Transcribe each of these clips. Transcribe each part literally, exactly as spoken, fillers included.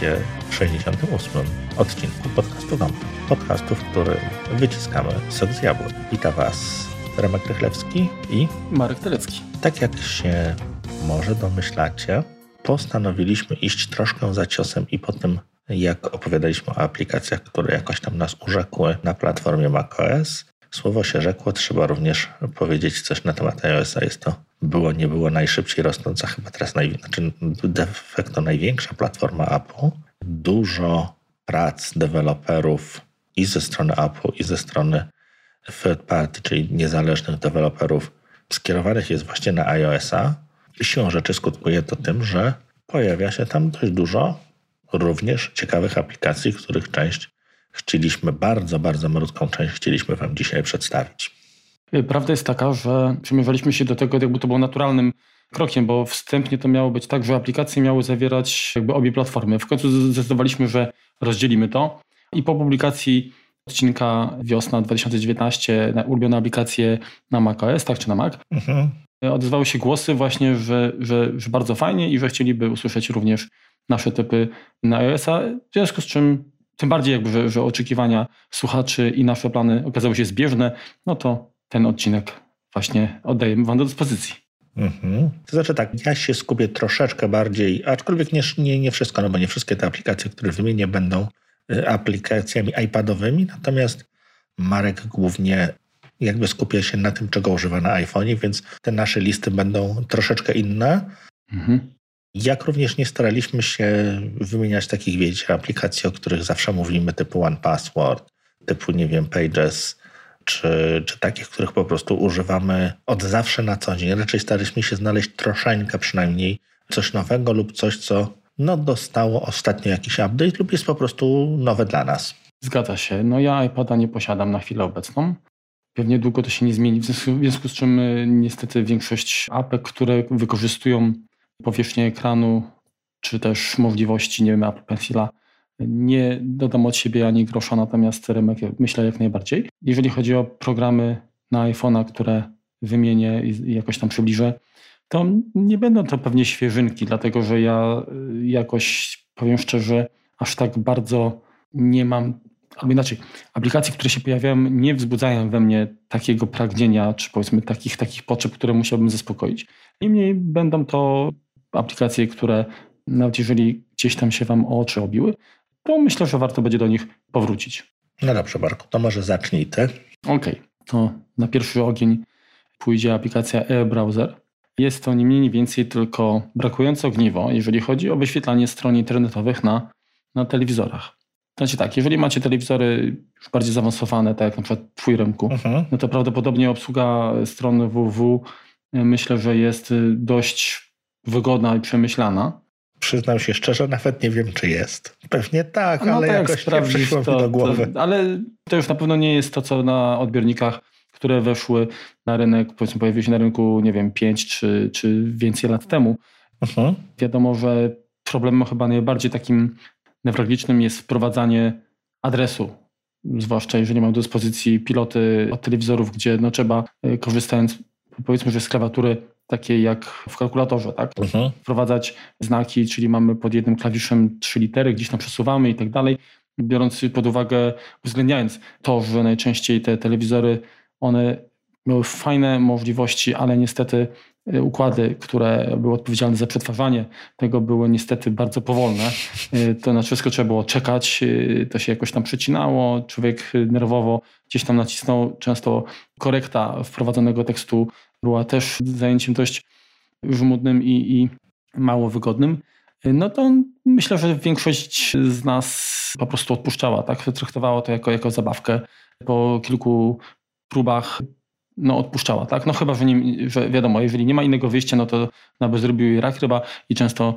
witajcie w sześćdziesiątym ósmym odcinku podcastu Wampa. Podcastu, w którym wyciskamy sok z jabłek. Witam Was Remek Rychlewski i Marek Tylewski. Tak jak się może domyślacie, postanowiliśmy iść troszkę za ciosem i po tym, jak opowiadaliśmy o aplikacjach, które jakoś tam nas urzekły na platformie macOS, słowo się rzekło, trzeba również powiedzieć coś na temat iOS-a. Jest to było, nie było najszybciej rosnąca, chyba teraz naj, znaczy de facto największa platforma Apple. Dużo prac deweloperów i ze strony Apple, i ze strony third party, czyli niezależnych deweloperów, skierowanych jest właśnie na iOS-a. Siłą rzeczy skutkuje to tym, że pojawia się tam dość dużo również ciekawych aplikacji, których część chcieliśmy, bardzo, bardzo malutką część chcieliśmy Wam dzisiaj przedstawić. Prawda jest taka, że przymierzaliśmy się do tego, jakby to było naturalnym krokiem, bo wstępnie to miało być tak, że aplikacje miały zawierać jakby obie platformy. W końcu zdecydowaliśmy, że rozdzielimy to i po publikacji odcinka wiosna dwa tysiące dziewiętnaście na ulubione aplikacje na macOS, tak czy na Mac, mhm. odezwały się głosy właśnie, że, że, że bardzo fajnie i że chcieliby usłyszeć również nasze typy na iOS-a, w związku z czym tym bardziej jakby, że, że oczekiwania słuchaczy i nasze plany okazały się zbieżne, no to ten odcinek właśnie oddajemy Wam do dyspozycji. Mhm. To znaczy tak, ja się skupię troszeczkę bardziej, aczkolwiek nie, nie, nie wszystko, no bo nie wszystkie te aplikacje, które wymienię, będą aplikacjami iPadowymi, natomiast Marek głównie jakby skupia się na tym, czego używa na iPhone'ie, więc te nasze listy będą troszeczkę inne. Mhm. Jak również nie staraliśmy się wymieniać takich, wiecie, aplikacji, o których zawsze mówimy, typu one password, typu, nie wiem, Pages, czy, czy takich, których po prostu używamy od zawsze na co dzień. Raczej staraliśmy się znaleźć troszeczkę przynajmniej coś nowego lub coś, co no, dostało ostatnio jakiś update lub jest po prostu nowe dla nas. Zgadza się. No ja iPada nie posiadam na chwilę obecną. Pewnie długo to się nie zmieni, w związku z czym niestety większość apek, które wykorzystują powierzchnię ekranu, czy też możliwości, nie wiem, Apple Pencila, nie dodam od siebie ani grosza, natomiast Remek myślę jak najbardziej. Jeżeli chodzi o programy na iPhone'a, które wymienię i jakoś tam przybliżę, to nie będą to pewnie świeżynki, dlatego że ja jakoś, powiem szczerze, aż tak bardzo nie mam, albo inaczej, aplikacje, które się pojawiają, nie wzbudzają we mnie takiego pragnienia, czy powiedzmy takich, takich potrzeb, które musiałbym zaspokoić. Niemniej będą to aplikacje, które nawet jeżeli gdzieś tam się Wam o oczy obiły, to myślę, że warto będzie do nich powrócić. No dobrze, Marku, to może zacznij Ty. Okej, okay. To na pierwszy ogień pójdzie aplikacja Air Browser. Jest to nie mniej, nie więcej tylko brakujące ogniwo, jeżeli chodzi o wyświetlanie stron internetowych na, na telewizorach. Znaczy tak, jeżeli macie telewizory już bardziej zaawansowane, tak jak na przykład Twój, Remku, mhm. no to prawdopodobnie obsługa stron www myślę, że jest dość wygodna i przemyślana. Przyznam się szczerze, nawet nie wiem, czy jest. Pewnie tak, no ale tak, jakoś nie przyszło mi do głowy. To, ale to już na pewno nie jest to, co na odbiornikach, które weszły na rynek, powiedzmy pojawiły się na rynku, nie wiem, pięć czy, czy więcej lat temu. Uh-huh. Wiadomo, że problemem chyba najbardziej takim newralgicznym jest wprowadzanie adresu. Zwłaszcza jeżeli mam do dyspozycji piloty od telewizorów, gdzie no, trzeba korzystając powiedzmy, że z klawiatury takiej jak w kalkulatorze, tak? Uh-huh. Wprowadzać znaki, czyli mamy pod jednym klawiszem trzy litery, gdzieś tam przesuwamy i tak dalej, biorąc pod uwagę, uwzględniając to, że najczęściej te telewizory, one miały fajne możliwości, ale niestety układy, które były odpowiedzialne za przetwarzanie tego, były niestety bardzo powolne. To na wszystko trzeba było czekać, to się jakoś tam przecinało, człowiek nerwowo gdzieś tam nacisnął, często korekta wprowadzonego tekstu była też zajęciem dość żmudnym i, i mało wygodnym. No to myślę, że większość z nas po prostu odpuszczała, tak? Traktowała to jako, jako zabawkę. Po kilku próbach no odpuszczała, tak? No chyba, że, nie, że wiadomo, jeżeli nie ma innego wyjścia, no to na by zrobił rak ryba i często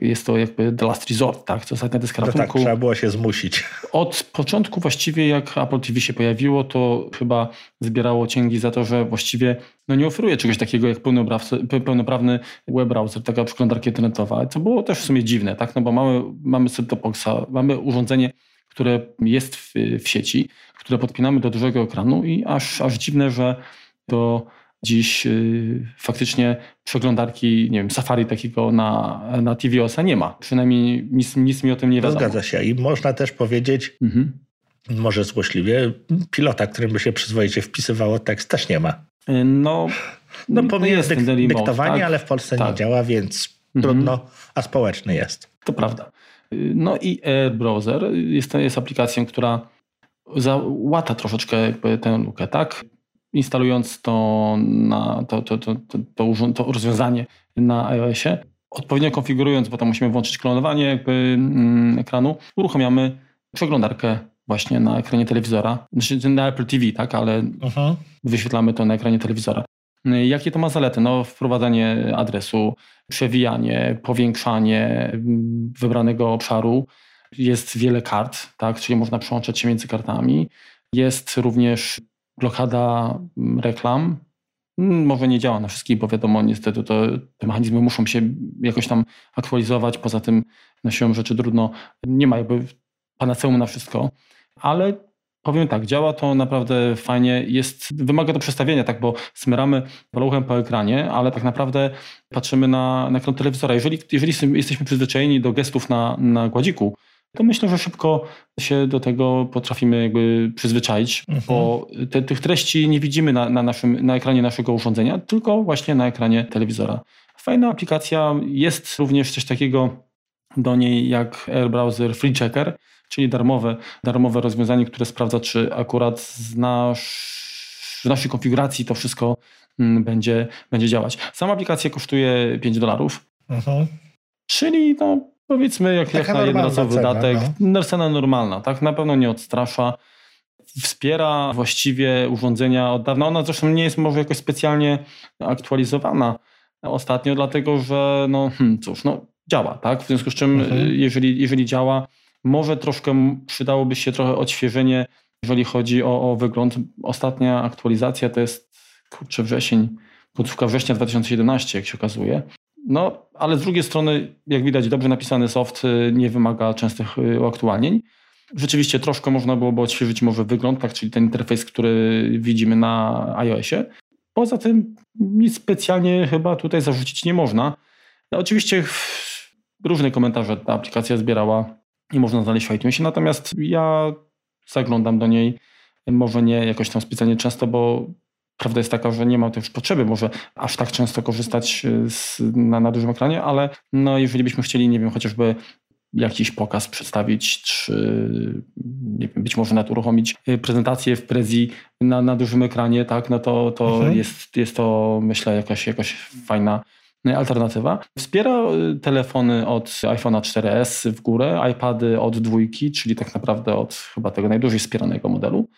jest to jakby the last resort, tak? To ostatnia deska ratunku. No tak, trzeba było się zmusić. Od początku właściwie, jak Apple T V się pojawiło, to chyba zbierało cięgi za to, że właściwie no nie oferuje czegoś takiego jak pełnoprawny web browser, taka przeglądarka internetowa. To było też w sumie dziwne, tak? No bo mamy, mamy set-top boxa, mamy urządzenie, które jest w, w sieci, które podpinamy do dużego ekranu i aż, aż dziwne, że do Dziś yy, faktycznie przeglądarki, nie wiem, Safari takiego na, na tvOS-a nie ma. Przynajmniej nic, nic mi o tym nie wiadomo. Zgadza się. I można też powiedzieć, mhm. może złośliwie, pilota, którym by się przyzwoicie wpisywało tekst, też nie ma. Yy, no, no pomijając dyk- dyktowanie, tak? Ale w Polsce tak. nie działa, więc mhm. trudno, a społeczny jest. To prawda. Yy, no i Air Browser jest, jest aplikacją, która załata troszeczkę jakby tę lukę, tak? Instalując to, na, to, to, to, to, to rozwiązanie na iOSie, odpowiednio konfigurując, bo tam musimy włączyć klonowanie jakby, mm, ekranu, uruchamiamy przeglądarkę właśnie na ekranie telewizora, znaczy na Apple T V, tak, ale Aha. wyświetlamy to na ekranie telewizora. Jakie to ma zalety? No, wprowadzanie adresu, przewijanie, powiększanie wybranego obszaru. Jest wiele kart, tak, czyli można przełączać się między kartami. Jest również blokada reklam, może nie działa na wszystkich, bo wiadomo, niestety to, te mechanizmy muszą się jakoś tam aktualizować. Poza tym na siłą rzeczy trudno, nie ma jakby panaceum na wszystko, ale powiem tak, działa to naprawdę fajnie. Jest, wymaga to przestawienia, tak, bo smyramy paluchem po ekranie, ale tak naprawdę patrzymy na, na ekran telewizora. Jeżeli, jeżeli jesteśmy przyzwyczajeni do gestów na, na gładziku, to myślę, że szybko się do tego potrafimy jakby przyzwyczaić, mhm. bo te, tych treści nie widzimy na, na, naszym, na ekranie naszego urządzenia, tylko właśnie na ekranie telewizora. Fajna aplikacja. Jest również coś takiego do niej jak Air Browser Free Checker, czyli darmowe, darmowe rozwiązanie, które sprawdza, czy akurat z nasz, w naszej konfiguracji to wszystko będzie, będzie działać. Sama aplikacja kosztuje pięć dolarów, mhm. czyli no powiedzmy, jak, jak na jednorazowy wydatek, no. cena normalna, tak? Na pewno nie odstrasza. Wspiera właściwie urządzenia od dawna. Ona zresztą nie jest może jakoś specjalnie aktualizowana ostatnio, dlatego że no hmm, cóż, no działa, tak? W związku z czym, mhm. jeżeli, jeżeli działa, może troszkę przydałoby się trochę odświeżenie, jeżeli chodzi o, o wygląd. Ostatnia aktualizacja to jest, kurczę, wrzesień, końcówka września dwa tysiące siedemnastego, jak się okazuje. No, ale z drugiej strony, jak widać, dobrze napisany soft nie wymaga częstych uaktualnień. Rzeczywiście troszkę można byłoby odświeżyć może wygląd, tak, czyli ten interfejs, który widzimy na iOSie. Poza tym nic specjalnie chyba tutaj zarzucić nie można. No, oczywiście różne komentarze ta aplikacja zbierała i można znaleźć w iTunesie, natomiast ja zaglądam do niej, może nie jakoś tam specjalnie często, bo prawda jest taka, że nie mam też potrzeby może aż tak często korzystać z, na, na dużym ekranie, ale no jeżeli byśmy chcieli, nie wiem, chociażby jakiś pokaz przedstawić, czy nie wiem, być może nawet uruchomić prezentację w Prezi na, na dużym ekranie, tak, no to, to mhm. jest, jest to, myślę, jakaś, jakaś fajna alternatywa. Wspiera telefony od iPhone'a cztery es w górę, iPady od dwójki, czyli tak naprawdę od chyba tego najdłużej wspieranego modelu,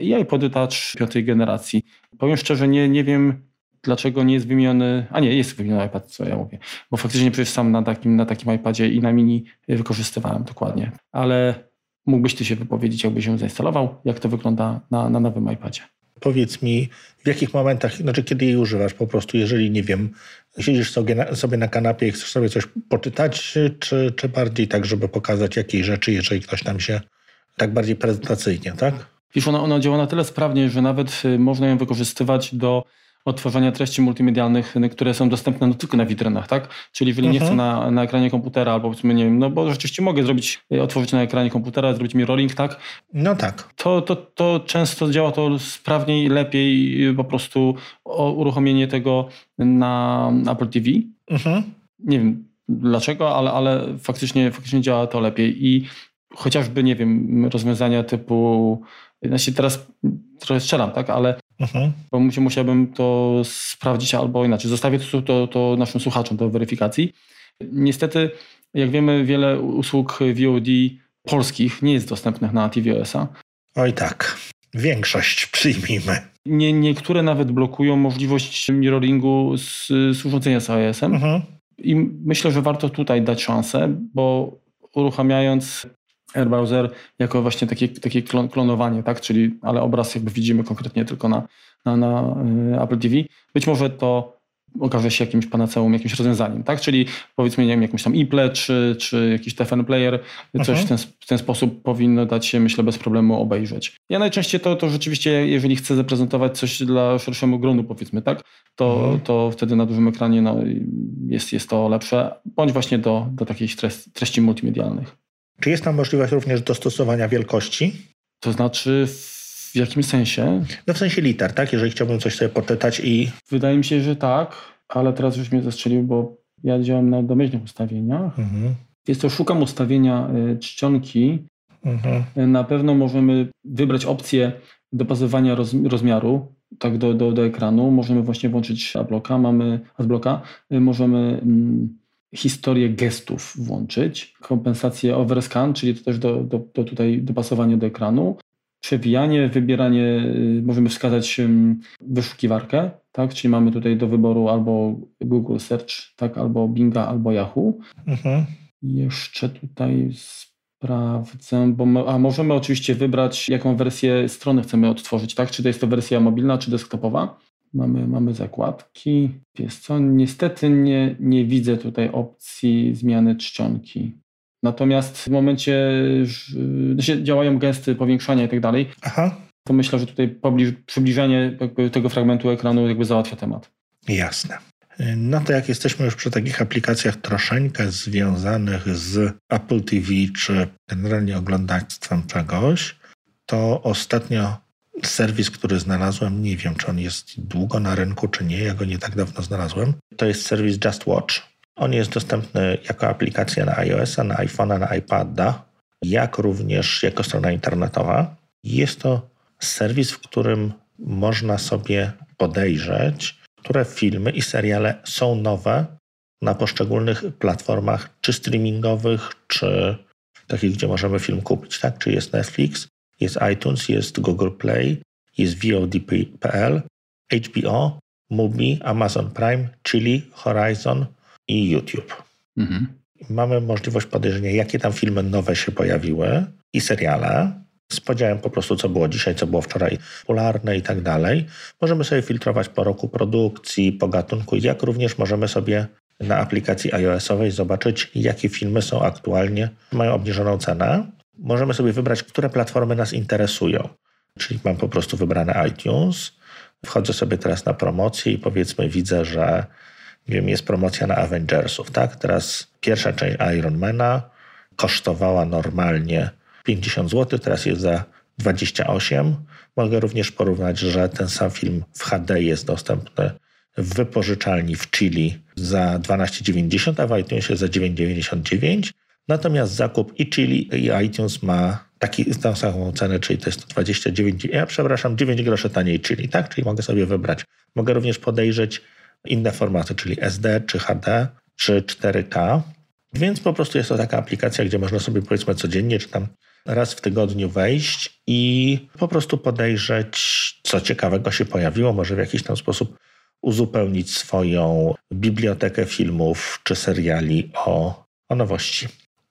i iPod Touch piątej generacji. Powiem szczerze, nie, nie wiem, dlaczego nie jest wymieniony, a nie, jest wymieniony iPad, co ja mówię, bo faktycznie przecież sam na takim, na takim iPadzie i na mini wykorzystywałem dokładnie, ale mógłbyś ty się wypowiedzieć, jakbyś ją zainstalował, jak to wygląda na, na nowym iPadzie. Powiedz mi, w jakich momentach, znaczy kiedy jej używasz po prostu, jeżeli, nie wiem, siedzisz sobie na, sobie na kanapie i chcesz sobie coś poczytać, czy, czy bardziej tak, żeby pokazać jakieś rzeczy, jeżeli ktoś tam się tak bardziej prezentacyjnie, tak? Wiesz, ona, ona działa na tyle sprawnie, że nawet można ją wykorzystywać do odtwarzania treści multimedialnych, które są dostępne no tylko na witrynach, tak? Czyli jeżeli mhm. nie chcę na, na ekranie komputera, albo powiedzmy, nie wiem, no bo rzeczywiście mogę zrobić, otworzyć na ekranie komputera, zrobić mirroring, tak? No tak. To, to, to często działa to sprawniej, lepiej, po prostu o uruchomienie tego na Apple T V. Mhm. Nie wiem dlaczego, ale, ale faktycznie, faktycznie działa to lepiej i chociażby, nie wiem, rozwiązania typu, znaczy teraz trochę strzelam, tak, ale mhm. bo musiałbym to sprawdzić albo inaczej. Zostawię to, to, to naszym słuchaczom do weryfikacji. Niestety, jak wiemy, wiele usług V O D polskich nie jest dostępnych na tvOS-a. Oj tak, większość przyjmijmy. Nie, niektóre nawet blokują możliwość mirroringu z, z urządzenia z iOS-em. Mhm. I myślę, że warto tutaj dać szansę, bo uruchamiając Air Browser jako właśnie takie, takie klonowanie, tak? Czyli ale obraz jakby widzimy konkretnie tylko na, na, na Apple T V. Być może to okaże się jakimś panaceum, jakimś rozwiązaniem, tak? Czyli powiedzmy, nie wiem, jakąś tam Apple czy, czy jakiś T F N player, coś mhm. w, ten, w ten sposób powinno dać się, myślę, bez problemu obejrzeć. Ja najczęściej to, to rzeczywiście, jeżeli chcę zaprezentować coś dla szerszego gronu, powiedzmy, tak, to, mhm. to wtedy na dużym ekranie no, jest, jest to lepsze, bądź właśnie do, do takich treści, treści multimedialnych. Czy jest tam możliwość również dostosowania wielkości? To znaczy... W jakim sensie? No w sensie liter, tak? Jeżeli chciałbym coś sobie poczytać i... Wydaje mi się, że tak, ale teraz już mnie zastrzelił, bo ja działam na domyślnych ustawieniach. Mhm. Jest to, szukam ustawienia y, czcionki. Mhm. Na pewno możemy wybrać opcję dopasowania roz, rozmiaru tak do, do, do ekranu. Możemy właśnie włączyć adblocka, mamy adblocka. Y, możemy... Mm, historię gestów włączyć, kompensację overscan, czyli to też do, do, do tutaj dopasowanie do ekranu, przewijanie, wybieranie, możemy wskazać wyszukiwarkę, tak, czyli mamy tutaj do wyboru albo Google Search, tak, albo Binga, albo Yahoo. Mhm. Jeszcze tutaj sprawdzę, bo a możemy oczywiście wybrać, jaką wersję strony chcemy odtworzyć, tak, czy to jest to wersja mobilna, czy desktopowa. Mamy, mamy zakładki. Wiesz co, niestety nie, nie widzę tutaj opcji zmiany czcionki. Natomiast w momencie, że działają gesty powiększania i tak dalej, Aha. to myślę, że tutaj pobliż, przybliżenie jakby tego fragmentu ekranu jakby załatwia temat. Jasne. No to jak jesteśmy już przy takich aplikacjach troszeczkę związanych z Apple T V czy generalnie oglądactwem czegoś, to ostatnio serwis, który znalazłem, nie wiem, czy on jest długo na rynku, czy nie, ja go nie tak dawno znalazłem, to jest serwis Just Watch. On jest dostępny jako aplikacja na iOS-a, na iPhone'a, na iPada, jak również jako strona internetowa. Jest to serwis, w którym można sobie podejrzeć, które filmy i seriale są nowe na poszczególnych platformach, czy streamingowych, czy takich, gdzie możemy film kupić, tak? Czy jest Netflix, jest iTunes, jest Google Play, jest V O D dot P L, H B O, Mubi, Amazon Prime, Chili, Horizon i YouTube. Mhm. Mamy możliwość podejrzenia, jakie tam filmy nowe się pojawiły i seriale. Z podziałem po prostu, co było dzisiaj, co było wczoraj, popularne i tak dalej. Możemy sobie filtrować po roku produkcji, po gatunku, jak również możemy sobie na aplikacji iOS-owej zobaczyć, jakie filmy są aktualnie, mają obniżoną cenę. Możemy sobie wybrać, które platformy nas interesują. Czyli mam po prostu wybrane iTunes. Wchodzę sobie teraz na promocję i powiedzmy widzę, że nie wiem, jest promocja na Avengersów, tak? Teraz pierwsza część Ironmana kosztowała normalnie pięćdziesiąt złotych, teraz jest za dwadzieścia osiem. Mogę również porównać, że ten sam film w H D jest dostępny w wypożyczalni w Chili za dwanaście dziewięćdziesiąt, a w iTunesie za dziewięć dziewięćdziesiąt dziewięć. Natomiast zakup i Chili, i iTunes ma taki, tą samą cenę, czyli to jest dwadzieścia dziewięć, ja przepraszam, dziewięć groszy taniej Chili, tak? Czyli mogę sobie wybrać. Mogę również podejrzeć inne formaty, czyli S D, czy H D, czy cztery K. Więc po prostu jest to taka aplikacja, gdzie można sobie powiedzmy codziennie, czy tam raz w tygodniu wejść i po prostu podejrzeć, co ciekawego się pojawiło, może w jakiś tam sposób uzupełnić swoją bibliotekę filmów, czy seriali o, o nowości.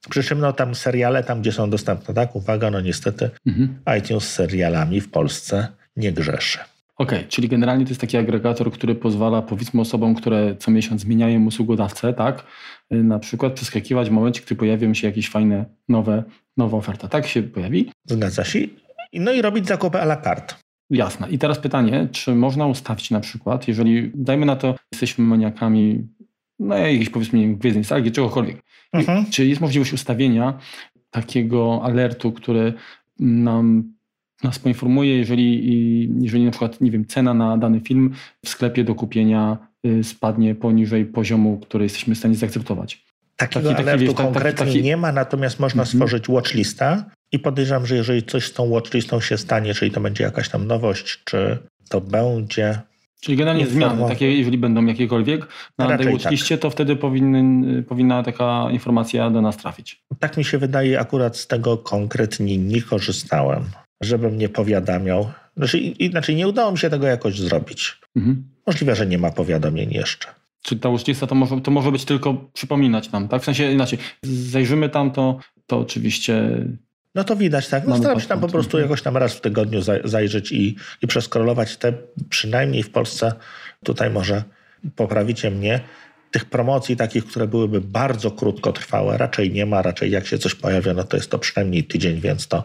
Przy czym no, tam seriale, tam gdzie są dostępne, tak? Uwaga, no niestety mhm. iTunes z serialami w Polsce nie grzeszy. Okej, okay, czyli generalnie to jest taki agregator, który pozwala powiedzmy osobom, które co miesiąc zmieniają usługodawcę, tak? Na przykład przeskakiwać w momencie, gdy pojawią się jakieś fajne, nowe, nowa oferta. Tak się pojawi? Zgadza się. No i robić zakupy à la carte. Jasne. I teraz pytanie, czy można ustawić na przykład, jeżeli, dajmy na to, jesteśmy maniakami no jakiejś powiedzmy wiedzy, salgi, czegokolwiek. Mhm. Czy jest możliwość ustawienia takiego alertu, który nam, nas poinformuje, jeżeli, jeżeli na przykład, nie wiem, cena na dany film w sklepie do kupienia spadnie poniżej poziomu, który jesteśmy w stanie zaakceptować? Takiego taki, alertu taki, konkretnie taki, taki... nie ma, natomiast można mhm. stworzyć watchlistę i podejrzewam, że jeżeli coś z tą watchlistą się stanie, czyli to będzie jakaś tam nowość, czy to będzie... Czyli generalnie zmiany, takie, jeżeli będą jakiekolwiek na tej watchliście, tak. to wtedy powinny, powinna taka informacja do nas trafić. Tak mi się wydaje, akurat z tego konkretnie nie korzystałem, żebym nie powiadamiał. Znaczy, inaczej nie udało mi się tego jakoś zrobić. Mhm. Możliwe, że nie ma powiadomień jeszcze. Czy ta watchlista to może, to może być tylko przypominać nam, tak? W sensie inaczej, zajrzymy tam, to, to oczywiście... No to widać, tak. No staram się tam po prostu jakoś tam raz w tygodniu zajrzeć i, i przeskrolować te, przynajmniej w Polsce, tutaj może poprawicie mnie, tych promocji takich, które byłyby bardzo krótkotrwałe, raczej nie ma, raczej jak się coś pojawia, no to jest to przynajmniej tydzień, więc to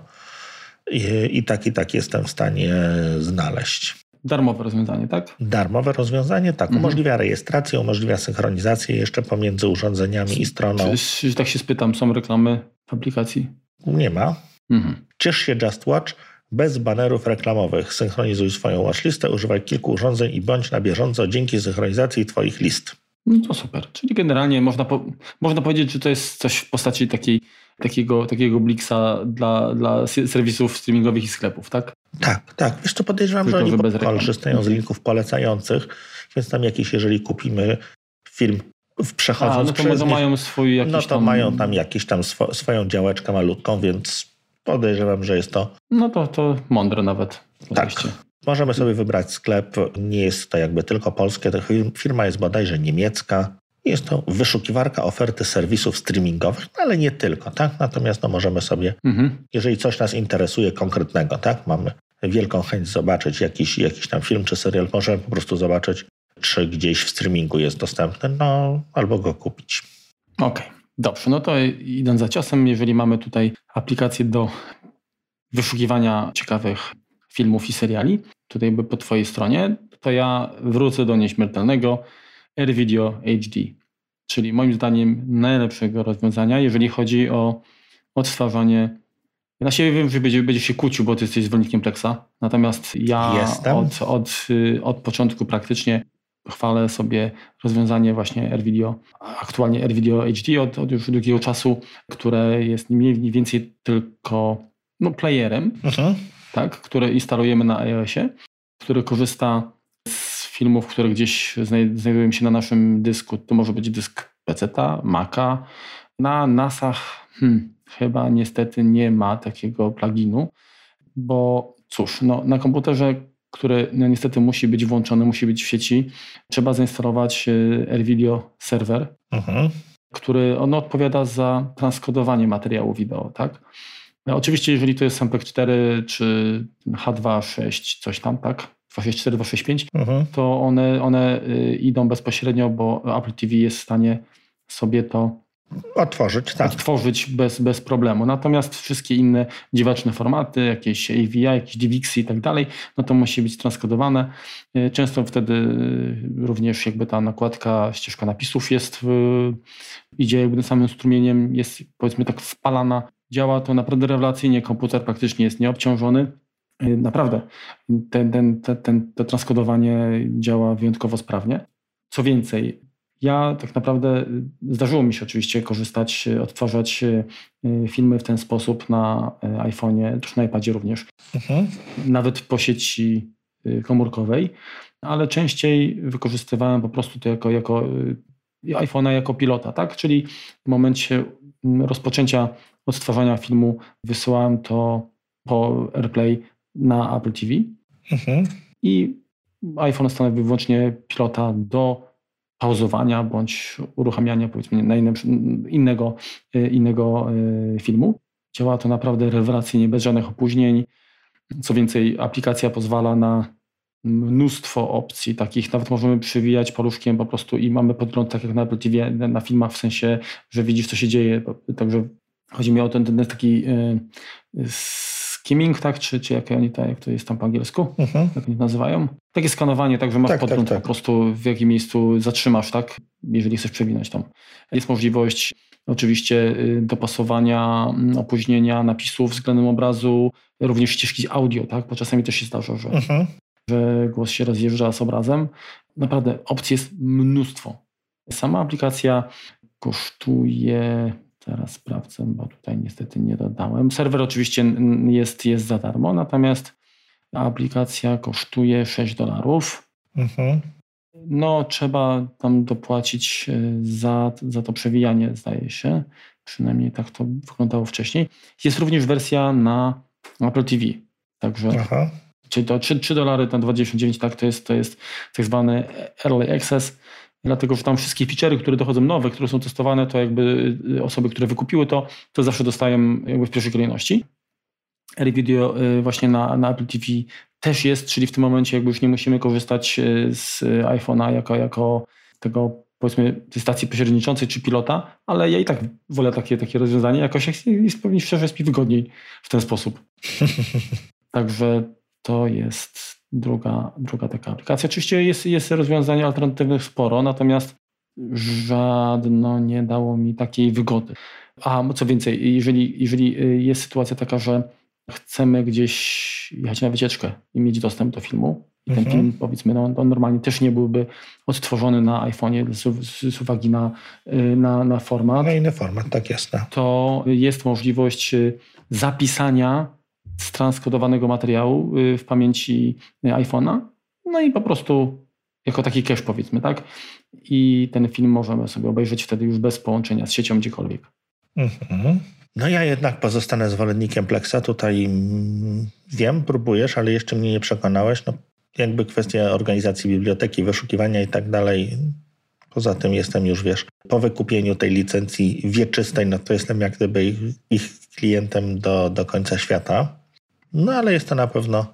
i, i tak, i tak jestem w stanie znaleźć. Darmowe rozwiązanie, tak? Darmowe rozwiązanie, tak. Mhm. Umożliwia rejestrację, umożliwia synchronizację jeszcze pomiędzy urządzeniami i stroną. Czy, tak się spytam, są reklamy w aplikacji? Nie ma. Mhm. Ciesz się Just Watch bez banerów reklamowych. Synchronizuj swoją watchlistę, używaj kilku urządzeń i bądź na bieżąco dzięki synchronizacji twoich list. No to super. Czyli generalnie można, po, można powiedzieć, że to jest coś w postaci takiej, takiego, takiego bliksa dla, dla serwisów streamingowych i sklepów, tak? Tak, tak. Wiesz co, podejrzewam, tylko że oni korzystają z linków polecających, więc tam jakiś, jeżeli kupimy film przechodząc A, no to przez to nich, mają swój jakiś no to tam... mają tam jakiś tam swo, swoją działeczkę malutką, więc podejrzewam, że jest to... No to, to mądre nawet. Oczywiście. Tak. Możemy sobie wybrać sklep, nie jest to jakby tylko polskie, to firma jest bodajże niemiecka. Jest to wyszukiwarka oferty serwisów streamingowych, no ale nie tylko, tak? Natomiast no, możemy sobie, mhm. jeżeli coś nas interesuje konkretnego, tak? Mamy wielką chęć zobaczyć jakiś, jakiś tam film czy serial, możemy po prostu zobaczyć, czy gdzieś w streamingu jest dostępny, no albo go kupić. Okej, okay. Dobrze, no to idąc za ciosem, jeżeli mamy tutaj aplikację do wyszukiwania ciekawych filmów i seriali, tutaj by po twojej stronie, to ja wrócę do nieśmiertelnego AirVideo H D, czyli moim zdaniem najlepszego rozwiązania, jeżeli chodzi o odtwarzanie. Ja się wiem, że będzie, będzie się kłócił, bo ty jesteś zwolennikiem Plexa, natomiast ja od, od, od początku praktycznie chwalę sobie rozwiązanie właśnie AirVideo, aktualnie AirVideo H D od, od już długiego czasu, które jest mniej więcej tylko no, playerem, mhm. tak, które instalujemy na iOSie, który korzysta z filmów, które gdzieś znajdują się na naszym dysku. To może być dysk peceta, Maca. Na NASach hmm, chyba niestety nie ma takiego pluginu, bo cóż, no, na komputerze, który no, niestety musi być włączony, musi być w sieci, trzeba zainstalować AirVideo serwer, aha. który on odpowiada za transkodowanie materiału wideo, tak? Oczywiście, jeżeli to jest M P cztery czy H dwa sześć, coś tam, tak? dwa sześć cztery, dwa sześć pięć, uh-huh. to one, one idą bezpośrednio, bo Apple T V jest w stanie sobie to otworzyć, tak. Otworzyć bez, bez problemu. Natomiast wszystkie inne dziwaczne formaty, jakieś A V I, jakieś D V X i tak dalej, no to musi być transkodowane. Często wtedy również jakby ta nakładka, ścieżka napisów jest, idzie jakby samym strumieniem, jest powiedzmy tak wpalana. Działa to naprawdę rewelacyjnie, komputer praktycznie jest nieobciążony. Naprawdę, ten, ten, ten, to transkodowanie działa wyjątkowo sprawnie. Co więcej, ja tak naprawdę, zdarzyło mi się oczywiście korzystać, odtwarzać filmy w ten sposób na iPhonie, też na iPadzie również, mhm. nawet po sieci komórkowej, ale częściej wykorzystywałem po prostu to jako, jako iPhone'a jako pilota, tak? Czyli w momencie rozpoczęcia odtwarzania filmu wysyłałem to po AirPlay na Apple T V mhm. i iPhone stanowił wyłącznie pilota do pauzowania bądź uruchamiania powiedzmy na innym, innego, innego filmu. Działa to naprawdę rewelacyjnie, bez żadnych opóźnień. Co więcej, aplikacja pozwala na mnóstwo opcji takich, nawet możemy przywijać paluszkiem po prostu i mamy podgląd tak jak na Apple T V, na filmach w sensie, że widzisz co się dzieje, także chodzi mi o ten, ten taki y, skimming, tak? Czy, czy jak, oni to, jak to jest tam po angielsku? Uh-huh. Jak oni nazywają? Takie skanowanie, tak, że masz tak, podgląd tak, tak. po prostu w jakim miejscu zatrzymasz, tak? Jeżeli chcesz przewinąć tam. Jest możliwość oczywiście dopasowania opóźnienia napisów względem obrazu, również ścieżki audio, tak? Bo czasami też się zdarza, że, uh-huh. że głos się rozjeżdża z obrazem. Naprawdę opcji jest mnóstwo. Sama aplikacja kosztuje... Teraz sprawdzę, bo tutaj niestety nie dodałem. Serwer oczywiście jest, jest za darmo, natomiast aplikacja kosztuje sześć dolarów. Mhm. No trzeba tam dopłacić za, za to przewijanie, zdaje się. Przynajmniej tak to wyglądało wcześniej. Jest również wersja na Apple T V. Także aha. Czyli to trzy dolary na dwadzieścia dziewięć, tak to jest, to jest tak zwany Early Access. Dlatego, że tam wszystkie feature'y, które dochodzą nowe, które są testowane, to jakby osoby, które wykupiły to, to zawsze dostają jakby w pierwszej kolejności. AirVideo właśnie na, na Apple T V też jest, czyli w tym momencie jakby już nie musimy korzystać z iPhone'a jako, jako tego, powiedzmy, tej stacji pośredniczącej czy pilota, ale ja i tak wolę takie, takie rozwiązanie, jakoś jest, jest pewnie szczerze jest mi wygodniej w ten sposób. Także to jest druga, druga taka aplikacja. Oczywiście jest, jest rozwiązań alternatywnych sporo, natomiast żadno nie dało mi takiej wygody. A co więcej, jeżeli, jeżeli jest sytuacja taka, że chcemy gdzieś jechać na wycieczkę i mieć dostęp do filmu, i ten mhm. film, powiedzmy, no, on normalnie też nie byłby odtworzony na iPhone'ie z, z, z uwagi na, na, na format. No i na format, tak jest. To jest możliwość zapisania transkodowanego materiału w pamięci iPhone'a, no i po prostu jako taki cache, powiedzmy, tak? I ten film możemy sobie obejrzeć wtedy już bez połączenia z siecią gdziekolwiek. Mhm. No ja jednak pozostanę zwolennikiem Plexa. Tutaj mm, wiem, próbujesz, ale jeszcze mnie nie przekonałeś. No, jakby kwestia organizacji biblioteki, wyszukiwania i tak dalej. Poza tym jestem już, wiesz, po wykupieniu tej licencji wieczystej, no to jestem jak gdyby ich, ich klientem do, do końca świata. No ale jest to na pewno,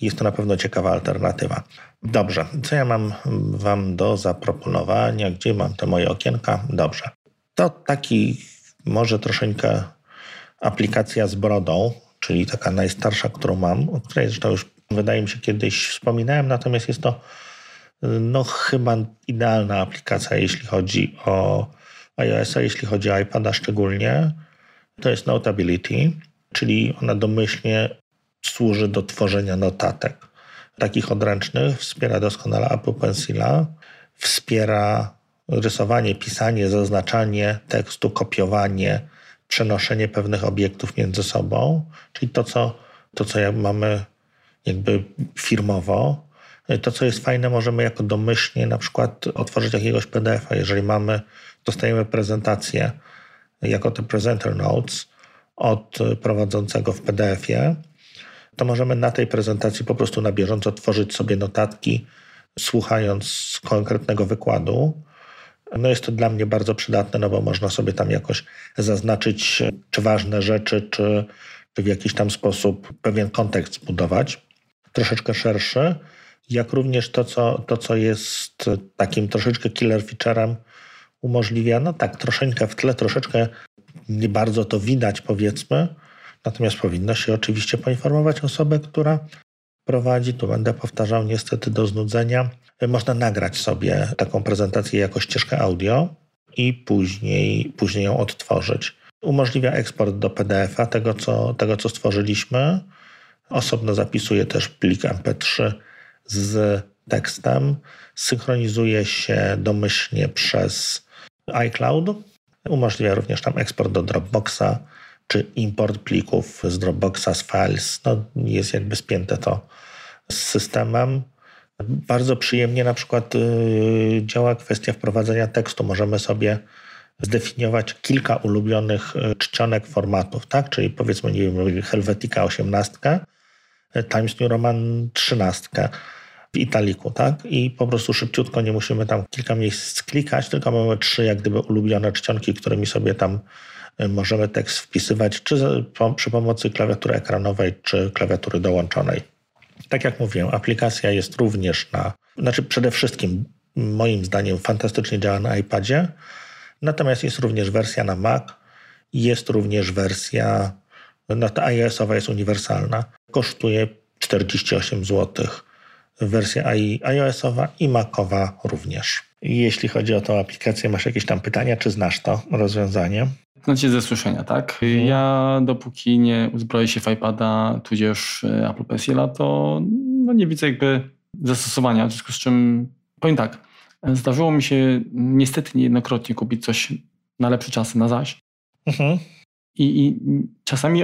jest to na pewno ciekawa alternatywa. Dobrze, co ja mam wam do zaproponowania? Gdzie mam te moje okienka? Dobrze. To taki może troszeczkę aplikacja z brodą, czyli taka najstarsza, którą mam, o której zresztą już wydaje mi się kiedyś wspominałem, natomiast jest to no chyba idealna aplikacja, jeśli chodzi o iOS-a, jeśli chodzi o iPada szczególnie. To jest Notability, czyli ona domyślnie służy do tworzenia notatek takich odręcznych, wspiera doskonale Apple Pencila, wspiera rysowanie, pisanie, zaznaczanie tekstu, kopiowanie, przenoszenie pewnych obiektów między sobą, czyli to, co, to, co mamy jakby firmowo. To, co jest fajne, możemy jako domyślnie na przykład otworzyć jakiegoś P D F-a. Jeżeli mamy, dostajemy prezentację jako te presenter notes od prowadzącego w P D F-ie, to możemy na tej prezentacji po prostu na bieżąco tworzyć sobie notatki, słuchając konkretnego wykładu. No jest to dla mnie bardzo przydatne, no bo można sobie tam jakoś zaznaczyć czy ważne rzeczy, czy, czy w jakiś tam sposób pewien kontekst zbudować, troszeczkę szerszy, jak również to, co, to, co jest takim troszeczkę killer feature'em, umożliwia, no tak, troszeczkę w tle, troszeczkę nie bardzo to widać, powiedzmy, natomiast powinno się oczywiście poinformować osobę, która prowadzi, tu będę powtarzał niestety do znudzenia, można nagrać sobie taką prezentację jako ścieżkę audio i później, później ją odtworzyć. Umożliwia eksport do P D F-a tego co, tego, co stworzyliśmy. Osobno zapisuje też plik M P trzy z tekstem. Synchronizuje się domyślnie przez iCloud. Umożliwia również tam eksport do Dropboxa czy import plików z Dropboxa, z files. No, jest jakby spięte to z systemem. Bardzo przyjemnie na przykład yy, działa kwestia wprowadzenia tekstu. Możemy sobie zdefiniować kilka ulubionych czcionek formatów, tak? Czyli powiedzmy, nie wiem, Helvetica osiemnastkę, Times New Roman trzynastkę w italiku, tak? I po prostu szybciutko nie musimy tam kilka miejsc klikać, tylko mamy trzy jak gdyby ulubione czcionki, którymi sobie tam możemy tekst wpisywać, czy przy pomocy klawiatury ekranowej, czy klawiatury dołączonej. Tak jak mówiłem, aplikacja jest również na, znaczy przede wszystkim moim zdaniem fantastycznie działa na iPadzie, natomiast jest również wersja na Mac, jest również wersja, no ta iOS-owa jest uniwersalna, kosztuje czterdzieści osiem złotych. Wersja iOS-owa i Macowa również. Jeśli chodzi o tą aplikację, masz jakieś tam pytania, czy znasz to rozwiązanie? Znaczy ze słyszenia, tak? Ja dopóki nie uzbroję się w iPada, tudzież Apple Pencila, to no nie widzę jakby zastosowania, w związku z czym powiem tak, zdarzyło mi się niestety niejednokrotnie kupić coś na lepsze czasy, na zaś. Mhm. I, I czasami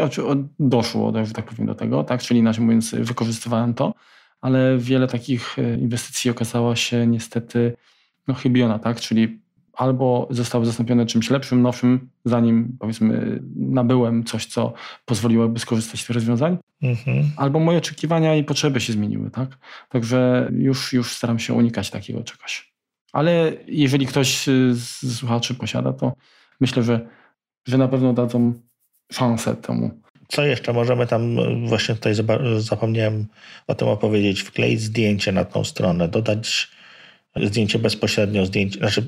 doszło, że tak powiem, do tego, tak? Czyli inaczej mówiąc, wykorzystywałem to, ale wiele takich inwestycji okazało się niestety no, chybiona, tak? Czyli albo zostały zastąpione czymś lepszym, nowszym, zanim powiedzmy nabyłem coś, co pozwoliłoby skorzystać z tych rozwiązań, mhm. albo moje oczekiwania i potrzeby się zmieniły, tak? Także już, już staram się unikać takiego czegoś. Ale jeżeli ktoś z słuchaczy posiada, to myślę, że, że na pewno dadzą szansę temu Co jeszcze możemy tam, właśnie tutaj zapomniałem o tym opowiedzieć, wkleić zdjęcie na tą stronę, dodać zdjęcie bezpośrednio, zdjęcie, znaczy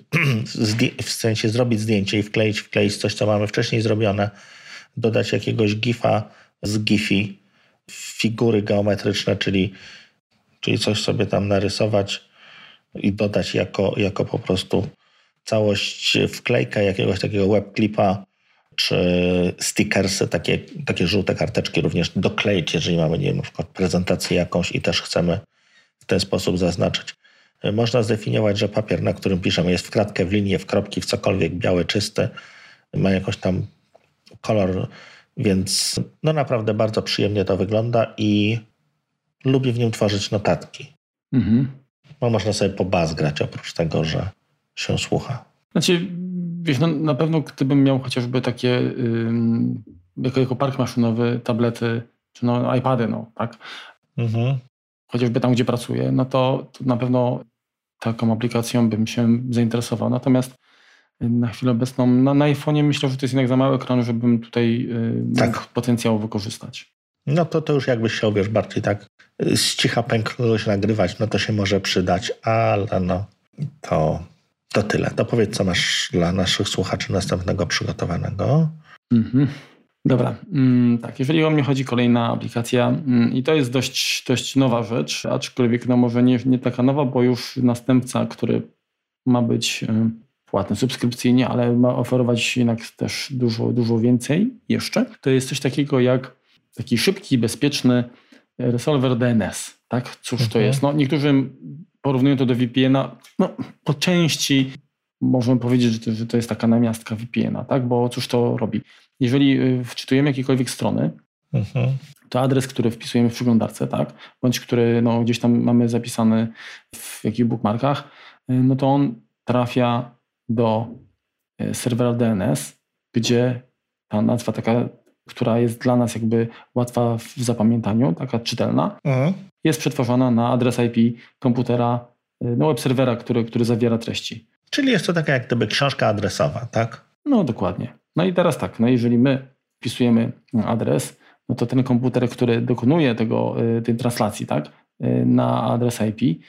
w sensie zrobić zdjęcie i wkleić, wkleić coś, co mamy wcześniej zrobione, dodać jakiegoś gifa z gifi, figury geometryczne, czyli, czyli coś sobie tam narysować i dodać jako, jako po prostu całość, wklejka jakiegoś takiego webclipa, czy stickersy, takie, takie żółte karteczki również dokleić, jeżeli mamy, nie wiem, na przykład prezentację jakąś i też chcemy w ten sposób zaznaczyć. Można zdefiniować, że papier, na którym piszemy, jest w kratkę, w linię, w kropki, w cokolwiek, biały, czysty, ma jakoś tam kolor, więc no naprawdę bardzo przyjemnie to wygląda i lubię w nim tworzyć notatki. Mhm. No, można sobie pobazgrać oprócz tego, że się słucha. Znaczy, wiesz, no, na pewno gdybym miał chociażby takie yy, jako, jako park maszynowy, tablety, czy no iPady, no tak? Mhm. Chociażby tam, gdzie pracuję, no to, to na pewno taką aplikacją bym się zainteresował. Natomiast na chwilę obecną na, na iPhonie myślę, że to jest jednak za mały ekran, żebym tutaj yy, tak. mógł potencjał wykorzystać. No to, to już jakbyś chciał, wiesz, bardziej tak z cicha pęknął się nagrywać, no to się może przydać, ale no to, to tyle. To powiedz, co masz dla naszych słuchaczy następnego przygotowanego. Mhm. Dobra, tak, jeżeli o mnie chodzi, kolejna aplikacja i to jest dość, dość nowa rzecz, aczkolwiek no może nie, nie taka nowa, bo już następca, który ma być płatny subskrypcyjnie, ale ma oferować jednak też dużo, dużo więcej jeszcze, to jest coś takiego jak taki szybki, bezpieczny resolver D N S. Tak? Cóż mhm. to jest? No, niektórzy porównują to do V P N-a. No, po części możemy powiedzieć, że to, że to jest taka namiastka V P N-a, tak? Bo cóż to robi? Jeżeli wczytujemy jakiekolwiek strony, mhm. to adres, który wpisujemy w przeglądarce, tak? Bądź który no, gdzieś tam mamy zapisany w jakichś bookmarkach, no to on trafia do serwera D N S, gdzie ta nazwa taka, która jest dla nas jakby łatwa w zapamiętaniu, taka czytelna, mhm. jest przetwarzana na adres I P komputera, no web serwera, który, który zawiera treści. Czyli jest to taka jak gdyby książka adresowa, tak? No dokładnie. No i teraz tak, no jeżeli my wpisujemy adres, no to ten komputer, który dokonuje tego, tej translacji, tak, na adres I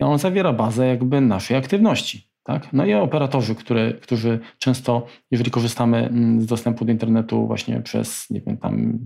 P, on zawiera bazę jakby naszej aktywności, tak? No i operatorzy, które, którzy często, jeżeli korzystamy z dostępu do internetu właśnie przez, nie wiem, tam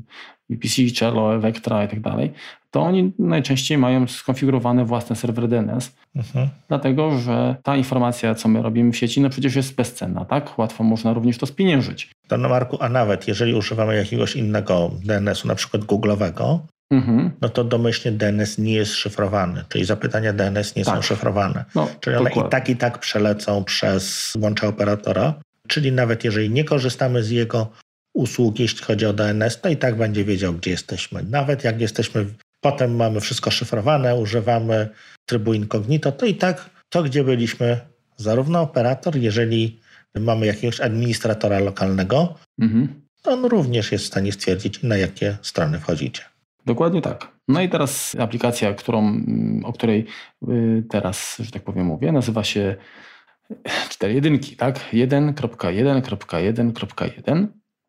V P C, Cello, Vectra i tak dalej, to oni najczęściej mają skonfigurowane własne serwery D N S, mhm. dlatego, że ta informacja, co my robimy w sieci, no przecież jest bezcenna, tak? Łatwo można również to spieniężyć. To na Marku, a nawet jeżeli używamy jakiegoś innego D N S-u, na przykład Google'owego, mhm. no to domyślnie D N S nie jest szyfrowany, czyli zapytania D N S nie tak. są szyfrowane. No, czyli one dokładnie. i tak i tak przelecą przez łącze operatora, czyli nawet jeżeli nie korzystamy z jego usług, jeśli chodzi o D N S, to i tak będzie wiedział, gdzie jesteśmy. Nawet jak jesteśmy, potem mamy wszystko szyfrowane, używamy trybu incognito, to i tak to, gdzie byliśmy, zarówno operator, jeżeli mamy jakiegoś administratora lokalnego, mhm. to on również jest w stanie stwierdzić, na jakie strony wchodzicie. Dokładnie tak. No i teraz aplikacja, którą, o której teraz, że tak powiem, mówię, nazywa się cztery jedynki, tak? jeden kropka jeden kropka jeden kropka jeden,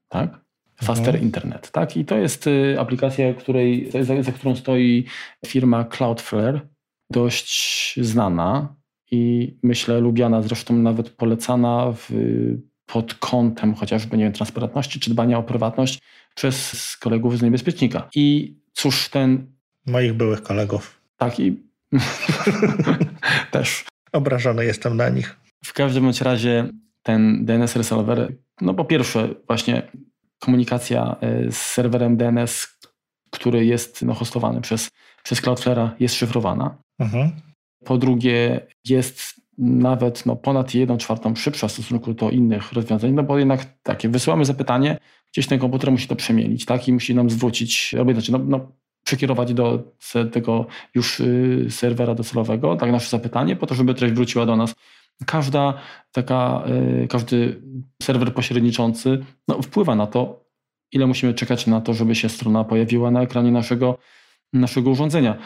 tak? Faster mhm. Internet, tak? I to jest aplikacja, której, za, za którą stoi firma Cloudflare, dość znana i myślę lubiana, zresztą nawet polecana w, pod kątem chociażby, nie wiem, transparentności czy dbania o prywatność przez kolegów z niebezpiecznika. I cóż ten... Moich byłych kolegów. Tak i... Też. Obrażony jestem na nich. W każdym bądź razie ten D N S resolver, no po pierwsze właśnie komunikacja z serwerem D N S, który jest no, hostowany przez, przez Cloudflare'a, jest szyfrowana. Mhm. Po drugie jest nawet no, ponad jedną czwartą szybsza w stosunku do innych rozwiązań, no bo jednak takie wysyłamy zapytanie, gdzieś ten komputer musi to przemielić, tak? I musi nam zwrócić, albo znaczy, no, no, przekierować do tego już yy, serwera docelowego, tak, nasze zapytanie, po to, żeby treść wróciła do nas. Każda taka, yy, każdy serwer pośredniczący no, wpływa na to, ile musimy czekać na to, żeby się strona pojawiła na ekranie naszego, naszego urządzenia.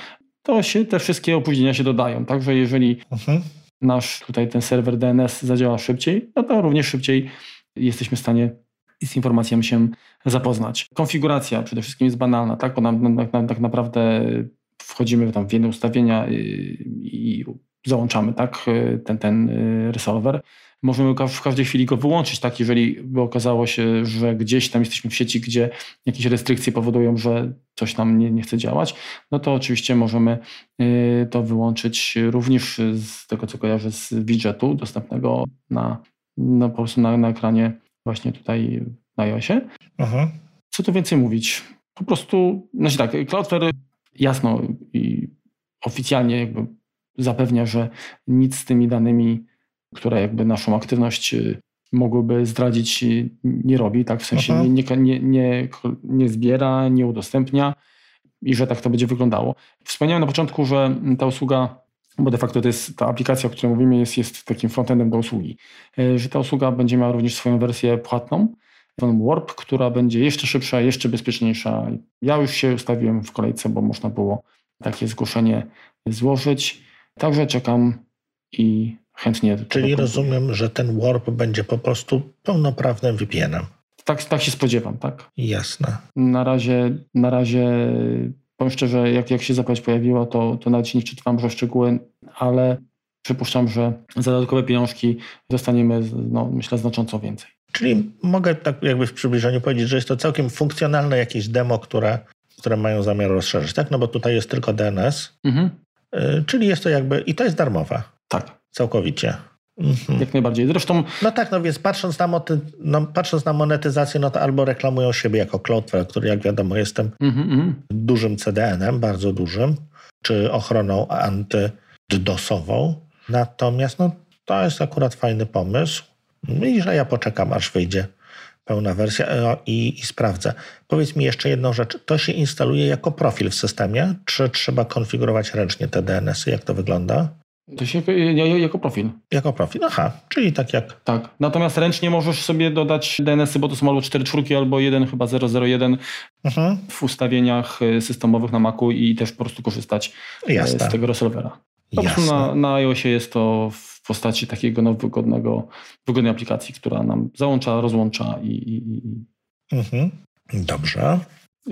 To się, te wszystkie opóźnienia się dodają, także jeżeli mhm. nasz tutaj ten serwer D N S zadziała szybciej, no to również szybciej jesteśmy w stanie z informacjami się zapoznać. Konfiguracja przede wszystkim jest banalna, tak? Bo nam, na, na, tak naprawdę wchodzimy tam w jedne ustawienia i, i załączamy, tak? ten, ten resolver. Możemy w każdej chwili go wyłączyć, tak? Jeżeli by okazało się, że gdzieś tam jesteśmy w sieci, gdzie jakieś restrykcje powodują, że coś nam nie, nie chce działać, no to oczywiście możemy to wyłączyć również z tego, co kojarzę z widżetu dostępnego na, no po prostu na, na ekranie właśnie tutaj na iOSie. Aha. Co tu więcej mówić? Po prostu, znaczy tak, Cloudflare jasno i oficjalnie jakby zapewnia, że nic z tymi danymi, które jakby naszą aktywność mogłyby zdradzić, nie robi, tak? W sensie nie, nie, nie, nie zbiera, nie udostępnia i że tak to będzie wyglądało. Wspomniałem na początku, że ta usługa, bo de facto to jest ta aplikacja, o której mówimy, jest, jest takim frontendem do usługi, że ta usługa będzie miała również swoją wersję płatną, Warp, która będzie jeszcze szybsza, jeszcze bezpieczniejsza. Ja już się ustawiłem w kolejce, bo można było takie zgłoszenie złożyć. Także czekam i chętnie... Czyli rozumiem, że ten Warp będzie po prostu pełnoprawnym V P N-em. Tak, tak się spodziewam, tak? Jasne. Na razie, na razie powiem szczerze, jak, jak się zapowiedź pojawiła, to, to nawet się nie wczytywam w szczegóły, ale przypuszczam, że za dodatkowe pieniążki dostaniemy, no, myślę, znacząco więcej. Czyli mogę tak jakby w przybliżeniu powiedzieć, że jest to całkiem funkcjonalne jakieś demo, które, które mają zamiar rozszerzyć, tak? No bo tutaj jest tylko D N S, mhm. y, czyli jest to jakby... I to jest darmowe. Tak. Całkowicie. Mhm. Jak najbardziej. Zresztą... No tak, no więc patrząc na, moty, no patrząc na monetyzację, no to albo reklamują siebie jako Cloudflare, który jak wiadomo jest tym mm-hmm. dużym C D N-em, bardzo dużym, czy ochroną anty-dosową. Natomiast no to jest akurat fajny pomysł i że ja poczekam, aż wyjdzie pełna wersja i, i sprawdzę. Powiedz mi jeszcze jedną rzecz. To się instaluje jako profil w systemie, czy trzeba konfigurować ręcznie te D N S-y? Jak to wygląda? To się jako profil. Jako profil, aha, czyli tak jak... Tak, natomiast ręcznie możesz sobie dodać D N S-y, bo to są albo cztery czwórki, albo jeden chyba zero zero jeden mhm. w ustawieniach systemowych na Macu i też po prostu korzystać Jasne. z tego resolvera. Na, na iOSie jest to w postaci takiego no, wygodnego, wygodnej aplikacji, która nam załącza, rozłącza i... i, i... Mhm. Dobrze.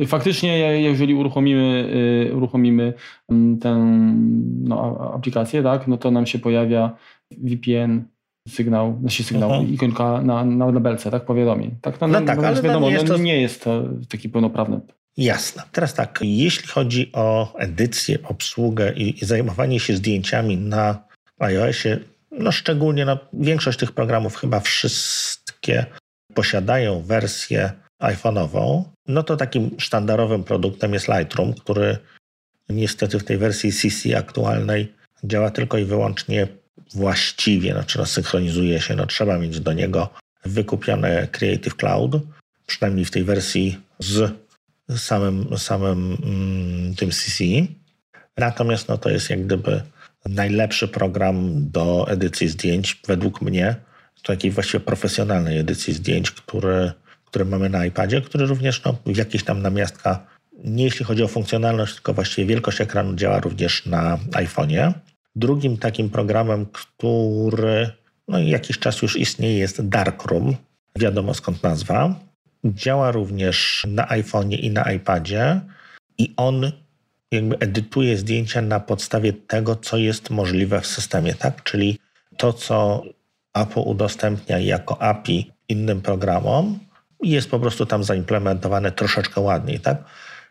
Faktycznie, jeżeli uruchomimy, uruchomimy tę no, aplikację, tak, no to nam się pojawia V P N sygnał, znaczy sygnał, uh-huh. ikonka na, na, na belce, tak, powiadomień. Tak, no, no tak, no, ale wiadomo, nie jest, to... nie jest to taki pełnoprawny. Jasne. Teraz tak, jeśli chodzi o edycję, obsługę i, i zajmowanie się zdjęciami na iOSie, no szczególnie na większość tych programów, chyba wszystkie posiadają wersję iPhone'ową, no to takim sztandarowym produktem jest Lightroom, który niestety w tej wersji C C aktualnej działa tylko i wyłącznie właściwie, znaczy synchronizuje się, no trzeba mieć do niego wykupione Creative Cloud, przynajmniej w tej wersji z samym, samym mm, tym C C. Natomiast no to jest jak gdyby najlepszy program do edycji zdjęć, według mnie, takiej właściwie profesjonalnej edycji zdjęć, który które mamy na iPadzie, który również no, jakieś tam namiastka, nie jeśli chodzi o funkcjonalność, tylko właściwie wielkość ekranu działa również na iPhonie. Drugim takim programem, który no, jakiś czas już istnieje, jest Darkroom, wiadomo skąd nazwa. Działa również na iPhonie i na iPadzie i on jakby edytuje zdjęcia na podstawie tego, co jest możliwe w systemie, tak? Czyli to, co Apple udostępnia jako A P I innym programom, jest po prostu tam zaimplementowane troszeczkę ładniej, tak?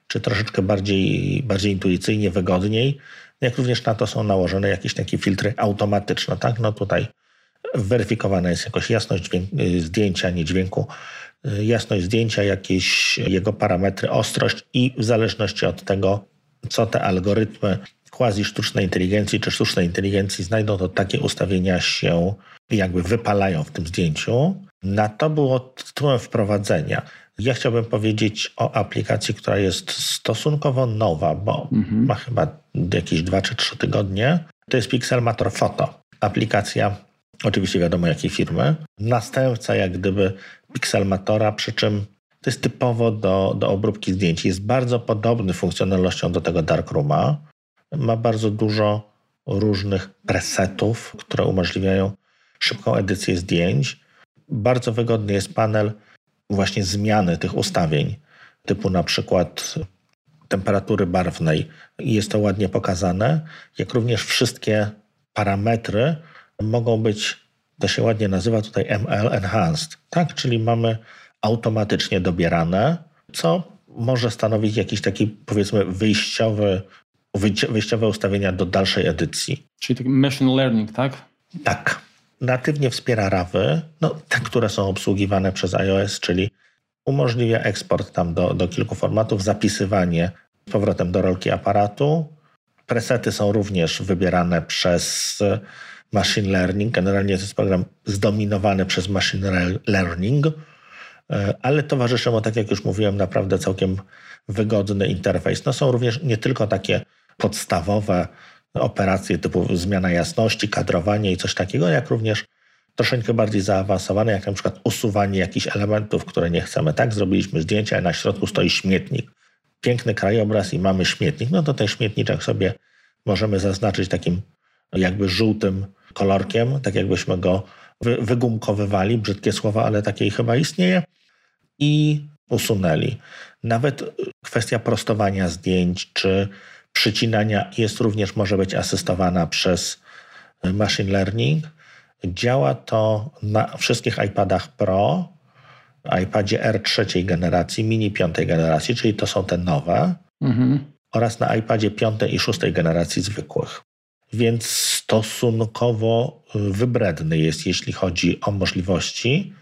Czy troszeczkę bardziej, bardziej intuicyjnie, wygodniej, jak również na to są nałożone jakieś takie filtry automatyczne, tak? No tutaj weryfikowana jest jakoś jasność dźwię- zdjęcia, nie dźwięku, jasność zdjęcia, jakieś jego parametry, ostrość i w zależności od tego, co te algorytmy quasi sztucznej inteligencji czy sztucznej inteligencji znajdą, to takie ustawienia się jakby wypalają w tym zdjęciu. Na to było tytułem wprowadzenia. Ja chciałbym powiedzieć o aplikacji, która jest stosunkowo nowa, bo mhm. ma chyba jakieś dwa czy trzy tygodnie. To jest Pixelmator Photo. Aplikacja, oczywiście wiadomo jakiej firmy, następca jak gdyby Pixelmatora, przy czym to jest typowo do, do obróbki zdjęć. Jest bardzo podobny funkcjonalnością do tego Darkrooma. Ma bardzo dużo różnych presetów, które umożliwiają szybką edycję zdjęć. Bardzo wygodny jest panel właśnie zmiany tych ustawień, typu na przykład temperatury barwnej. Jest to ładnie pokazane, jak również wszystkie parametry mogą być, to się ładnie nazywa tutaj M L Enhanced, tak? Czyli mamy automatycznie dobierane, co może stanowić jakiś taki, powiedzmy, wyjściowy, wyjściowe ustawienia do dalszej edycji. Czyli taki machine learning, tak? Tak. Natywnie wspiera rawy, no te, które są obsługiwane przez iOS, czyli umożliwia eksport tam do, do kilku formatów, zapisywanie z powrotem do rolki aparatu. Presety są również wybierane przez machine learning. Generalnie jest to program zdominowany przez machine learning, ale towarzyszy mu, tak jak już mówiłem, naprawdę całkiem wygodny interfejs. No są również nie tylko takie podstawowe operacje typu zmiana jasności, kadrowanie i coś takiego, jak również troszeczkę bardziej zaawansowane, jak na przykład usuwanie jakichś elementów, które nie chcemy. Tak, zrobiliśmy zdjęcie, a na środku stoi śmietnik. Piękny krajobraz i mamy śmietnik. No to ten śmietniczek sobie możemy zaznaczyć takim jakby żółtym kolorkiem, tak jakbyśmy go wy- wygumkowywali, brzydkie słowa, ale takiej chyba istnieje, i usunęli. Nawet kwestia prostowania zdjęć czy przycinania jest również, może być asystowana przez machine learning. Działa to na wszystkich iPadach Pro, iPadzie Air trzeciej generacji, mini piątej generacji, czyli to są te nowe, mhm. oraz na iPadzie piątej i szóstej generacji zwykłych. Więc stosunkowo wybredny jest, jeśli chodzi o możliwości.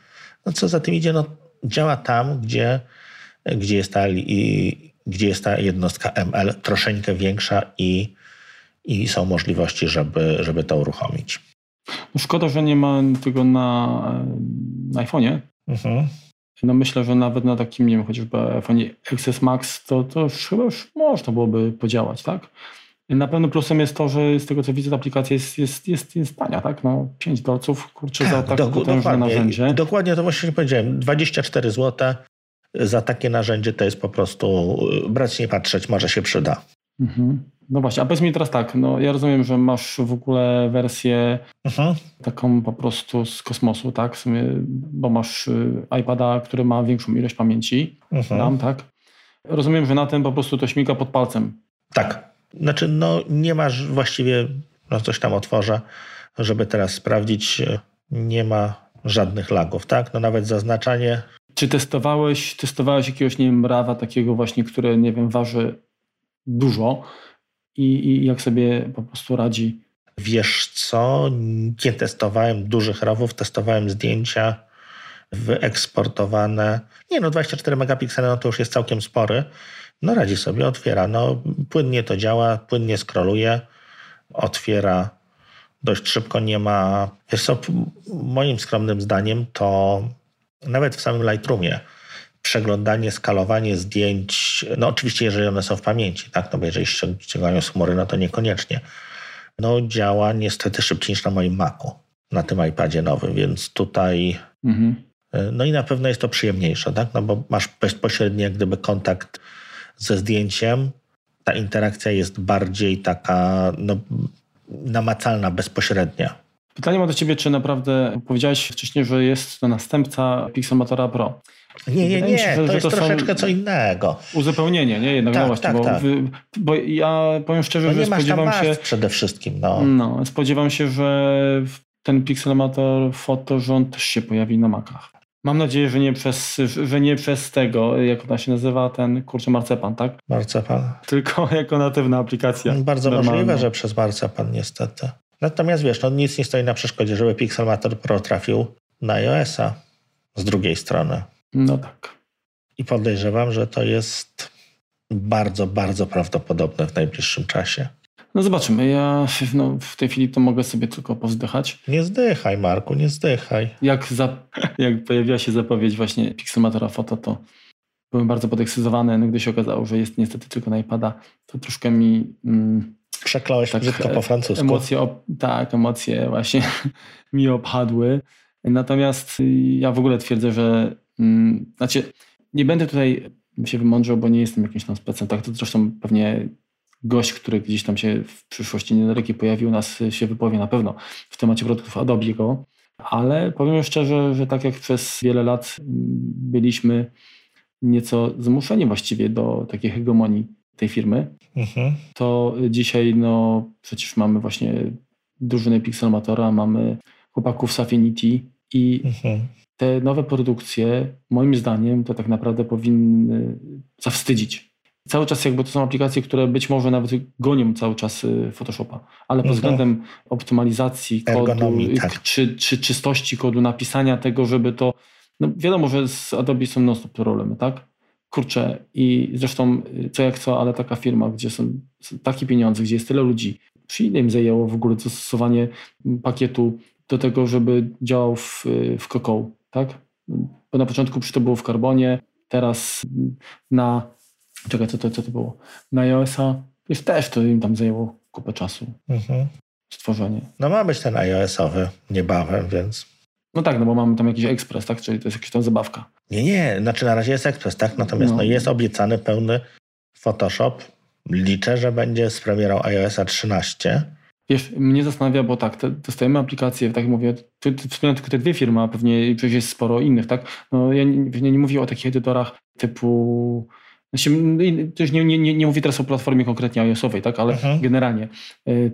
No co za tym idzie, no, działa tam, gdzie, gdzie, jest ta, i, gdzie jest ta jednostka M L troszeczkę większa i, i są możliwości, żeby, żeby to uruchomić. No szkoda, że nie ma tego na, na iPhone'ie. Mhm. No myślę, że nawet na takim, nie wiem, chociażby iPhone'ie X S Max, to, to już chyba już można byłoby podziałać, tak? Na pewno plusem jest to, że z tego co widzę, ta aplikacja jest, jest, jest, jest tania, tak? No pięć dolców, kurczę, tak, za tak do, potężne narzędzie. Dokładnie, to właśnie powiedziałem, dwadzieścia cztery złote za takie narzędzie to jest po prostu brać, nie patrzeć, może się przyda. Mhm. No właśnie, a powiedz mi teraz tak, no ja rozumiem, że masz w ogóle wersję Aha. taką po prostu z kosmosu, tak? W sumie, bo masz iPada, który ma większą ilość pamięci, tam, tak? Rozumiem, że na tym po prostu to śmiga pod palcem. Tak. Znaczy, no nie masz właściwie, no coś tam otworzę, żeby teraz sprawdzić, nie ma żadnych lagów, tak? No nawet zaznaczanie. Czy testowałeś, testowałeś jakiegoś, nie wiem, rawa takiego właśnie, które, nie wiem, waży dużo i, i jak sobie po prostu radzi? Wiesz co, nie testowałem dużych rawów, testowałem zdjęcia wyeksportowane. Nie no, dwadzieścia cztery megapiksele, no to już jest całkiem spory. No radzi sobie, otwiera. No płynnie to działa, płynnie scrolluje, otwiera dość szybko, nie ma... Wiesz co, moim skromnym zdaniem to nawet w samym Lightroomie przeglądanie, skalowanie zdjęć, no oczywiście jeżeli one są w pamięci, tak, no bo jeżeli ściągają z chmury, no to niekoniecznie. No działa niestety szybciej niż na moim Macu, na tym iPadzie nowym, więc tutaj... Mhm. No i na pewno jest to przyjemniejsze, tak, no bo masz bezpośredni jak gdyby kontakt ze zdjęciem, ta interakcja jest bardziej taka no, namacalna, bezpośrednia. Pytanie mam do ciebie, czy naprawdę powiedziałeś wcześniej, że jest to następca Pixelmatora Pro? Nie, nie, nie, się, to jest to troszeczkę co innego. Uzupełnienie, nie? Jednak tak, no właśnie, tak, bo, tak. Wy, bo ja powiem szczerze, no że spodziewam się... przede wszystkim, no. no. Spodziewam się, że ten Pixelmator Photo, że on też się pojawi na Macach. Mam nadzieję, że nie przez, że nie przez tego, jak ona się nazywa, ten, kurczę, marcepan, tak? Marcepan. Tylko jako natywna aplikacja. Bardzo normalna. Możliwe, że przez marcepan niestety. Natomiast wiesz, no nic nie stoi na przeszkodzie, żeby Pixelmator Pro trafił na iOS-a z drugiej strony. No tak. I podejrzewam, że to jest bardzo, bardzo prawdopodobne w najbliższym czasie. No zobaczymy. Ja no, w tej chwili to mogę sobie tylko powzdychać. Nie zdychaj, Marku, nie zdychaj. Jak, za, jak pojawiła się zapowiedź właśnie Pixelmatora Photo, to byłem bardzo podekscytowany. No, gdy się okazało, że jest niestety tylko na iPada, to troszkę mi... Mm, przeklałeś tak, brzydko po francusku. Emocje, tak, emocje właśnie mi obchadły. Natomiast ja w ogóle twierdzę, że... Mm, znaczy, nie będę tutaj się wymądrzał, bo nie jestem jakimś tam specem. Tak, to zresztą pewnie... Gość, który gdzieś tam się w przyszłości niedalekiej pojawił, nas się wypowie na pewno w temacie produktów Adobe'ego. Ale powiem szczerze, że tak jak przez wiele lat byliśmy nieco zmuszeni właściwie do takiej hegemonii tej firmy, mhm. to dzisiaj no przecież mamy właśnie drużynę Pixelmatora, mamy chłopaków z Affinity i mhm. te nowe produkcje moim zdaniem to tak naprawdę powinny zawstydzić. Cały czas jakby to są aplikacje, które być może nawet gonią cały czas Photoshopa, ale pod względem optymalizacji kodu, tak. czy, czy czystości kodu, napisania tego, żeby to... No wiadomo, że z Adobe są non-stop problemy, tak? Kurczę i zresztą co jak co, ale taka firma, gdzie są, są takie pieniądze, gdzie jest tyle ludzi, przy ile im zajęło w ogóle zastosowanie pakietu do tego, żeby działał w, w Cocoa, tak? Bo na początku przy to było w Carbonie, teraz na... Czekaj, co to, co to było? Na iOS-a już też to im tam zajęło kupę czasu mhm. stworzenie. No ma być ten iOS-owy niebawem, więc... No tak, no bo mamy tam jakiś ekspres, tak? Czyli to jest jakaś tam zabawka. Nie, nie, znaczy na razie jest ekspres, tak? Natomiast no. No, jest obiecany pełny Photoshop. Liczę, że będzie spremierał iOS-a trzynaście. Wiesz, mnie zastanawia, bo tak, te, dostajemy aplikacje, tak mówię, wspomniałem tylko te dwie firmy, a pewnie przecież jest sporo innych, tak? No ja nie, nie, nie mówię o takich edytorach typu... Znaczy, nie, nie, nie mówię teraz o platformie konkretnie iOS-owej, tak? Ale mhm. generalnie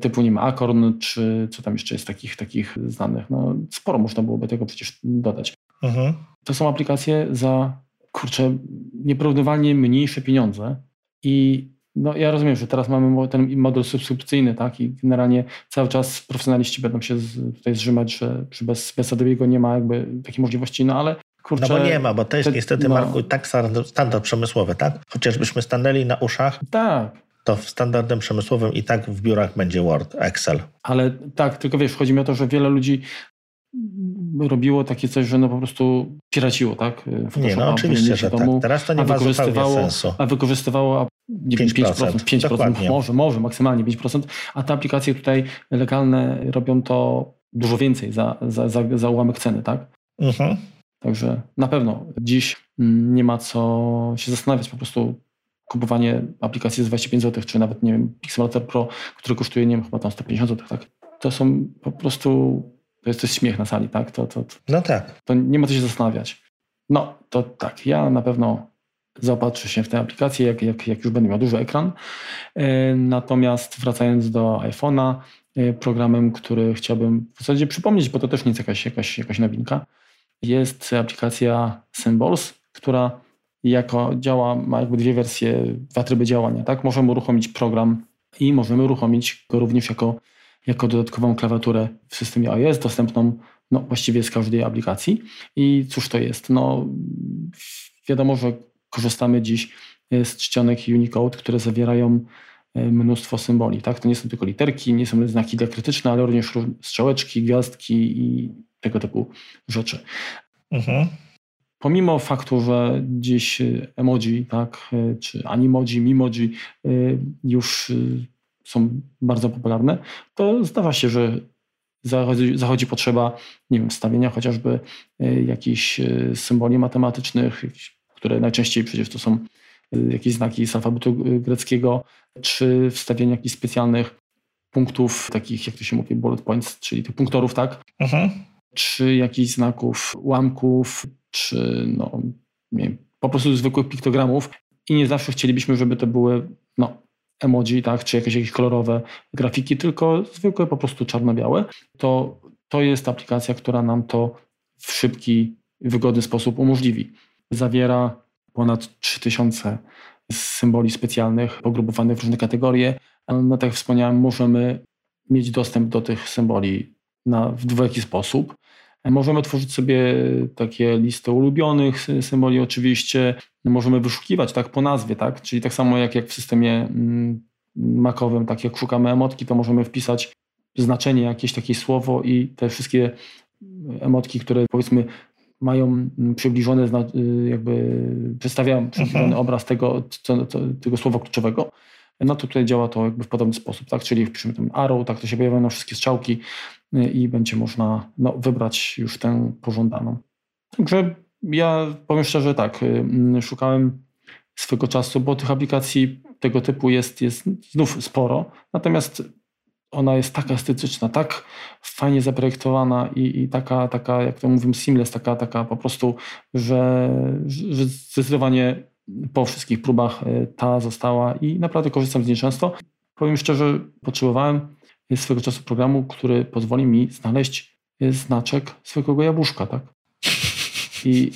typu nie ma Acorn, czy co tam jeszcze jest takich, takich znanych. No, sporo można byłoby tego przecież dodać. Mhm. To są aplikacje za, kurczę, nieporównywalnie mniejsze pieniądze i no, ja rozumiem, że teraz mamy ten model subskrypcyjny, tak? I generalnie cały czas profesjonaliści będą się z, tutaj zrzymać, że, że bez, bez Adobe'ego nie ma jakby takiej możliwości, no ale kurczę, no bo nie ma, bo to jest te, niestety, no. Marku, tak standard przemysłowy, tak? Chociażbyśmy stanęli na uszach, tak. to w standardem przemysłowym i tak w biurach będzie Word, Excel. Ale tak, tylko wiesz, chodzi mi o to, że wiele ludzi robiło takie coś, że no po prostu piraciło, tak? Photoshop, nie, no oczywiście, że domu, tak. Teraz to nie ma zupełnie sensu. A wykorzystywało nie, pięć procent, pięć procent, dokładnie. może, może maksymalnie pięć procent, a te aplikacje tutaj legalne robią to dużo więcej za, za, za, za ułamek ceny, tak? Mhm. Także na pewno dziś nie ma co się zastanawiać. Po prostu kupowanie aplikacji z dwadzieścia pięć złotych, czy nawet, nie wiem, Pixelmator Pro, który kosztuje, nie wiem, chyba tam sto pięćdziesiąt złotych, tak? To są po prostu... To jest coś śmiech na sali, tak? To, to, to, no tak. To nie ma co się zastanawiać. No, to tak. Ja na pewno zaopatrzę się w tę aplikację, jak, jak, jak już będę miał duży ekran. Natomiast wracając do iPhone'a, programem, który chciałbym w zasadzie przypomnieć, bo to też nie jest jakaś, jakaś, jakaś nowinka, jest aplikacja Symbols, która jako działa, ma jakby dwie wersje, dwa tryby działania, tak? Możemy uruchomić program i możemy uruchomić go również jako, jako dodatkową klawiaturę w systemie iOS, dostępną no, właściwie z każdej aplikacji. I cóż to jest? No, wiadomo, że korzystamy dziś z czcionek Unicode, które zawierają mnóstwo symboli, tak? To nie są tylko literki, nie są znaki diakrytyczne, ale również strzałeczki, gwiazdki i tego typu rzeczy. Mhm. Pomimo faktu, że dziś emoji, tak, czy animoji, mimoji już są bardzo popularne, to zdarza się, że zachodzi, zachodzi potrzeba, nie wiem, wstawienia chociażby jakichś symboli matematycznych, które najczęściej przecież to są jakieś znaki z alfabetu greckiego, czy wstawienia jakichś specjalnych punktów, takich, jak to się mówi, bullet points, czyli tych punktorów, tak? Mhm. czy jakichś znaków, ułamków, czy no, nie wiem, po prostu zwykłych piktogramów i nie zawsze chcielibyśmy, żeby to były no, emoji, tak, czy jakieś, jakieś kolorowe grafiki, tylko zwykłe po prostu czarno-białe, to, to jest aplikacja, która nam to w szybki, wygodny sposób umożliwi. Zawiera ponad trzy tysiące symboli specjalnych pogrupowanych w różne kategorie. No tak jak wspomniałem, możemy mieć dostęp do tych symboli na, w jaki sposób. Możemy tworzyć sobie takie listy ulubionych symboli oczywiście. Możemy wyszukiwać tak po nazwie, tak? Czyli tak samo jak, jak w systemie macowym, tak jak szukamy emotki, to możemy wpisać znaczenie, jakieś takie słowo i te wszystkie emotki, które powiedzmy mają przybliżone, jakby przedstawiają przybliżony mhm. obraz tego, co, to, tego słowa kluczowego. No to tutaj działa to jakby w podobny sposób, tak? Czyli wpiszemy ten arrow, tak to się pojawiają wszystkie strzałki i będzie można no, wybrać już tę pożądaną. Także ja powiem szczerze tak, szukałem swego czasu, bo tych aplikacji tego typu jest, jest znów sporo, natomiast ona jest taka estetyczna, tak fajnie zaprojektowana i, i taka, taka, jak to mówimy, seamless, taka, taka po prostu, że, że zdecydowanie po wszystkich próbach ta została i naprawdę korzystam z niej często. Powiem szczerze, potrzebowałem swego czasu programu, który pozwoli mi znaleźć znaczek swojego jabłuszka, tak? I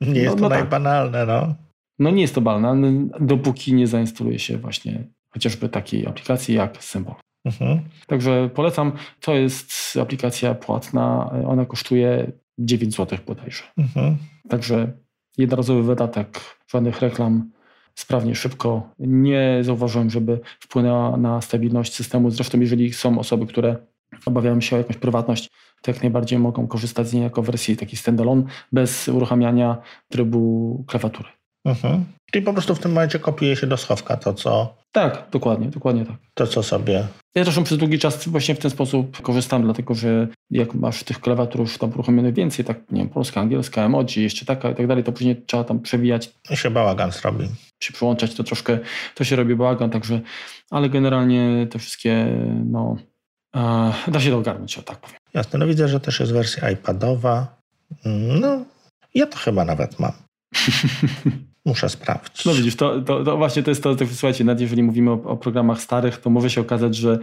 nie jest no, to no najbanalne, tak. no. No nie jest to banalne, dopóki nie zainstaluje się właśnie chociażby takiej aplikacji jak Symbol. Mhm. Także polecam. To jest aplikacja płatna. Ona kosztuje dziewięć złotych bodajże. Mhm. Także jednorazowy wydatek, żadnych reklam, sprawnie, szybko. Nie zauważyłem, żeby wpłynęła na stabilność systemu. Zresztą jeżeli są osoby, które obawiają się o jakąś prywatność, to jak najbardziej mogą korzystać z niej jako wersji taki standalone, bez uruchamiania trybu klawiatury. Mhm. Czyli po prostu w tym momencie kopiuje się do schowka to, co... Tak, dokładnie, dokładnie tak. To, co sobie... Ja zresztą przez długi czas właśnie w ten sposób korzystam, dlatego że jak masz tych klawiatur już tam uruchomionych więcej, tak, nie wiem, polska, angielska, emoji, jeszcze taka i tak dalej, to później trzeba tam przewijać. I się bałagan zrobi. Się przyłączać, to troszkę, to się robi bałagan, także, ale generalnie te wszystkie, no, e, da się to ogarnąć, o tak powiem. Jasne, no widzę, że też jest wersja iPadowa. No, ja to chyba nawet mam. Muszę sprawdzić. No widzisz, to, to, to właśnie to jest to, to słuchajcie, nawet jeżeli mówimy o, o programach starych, to może się okazać, że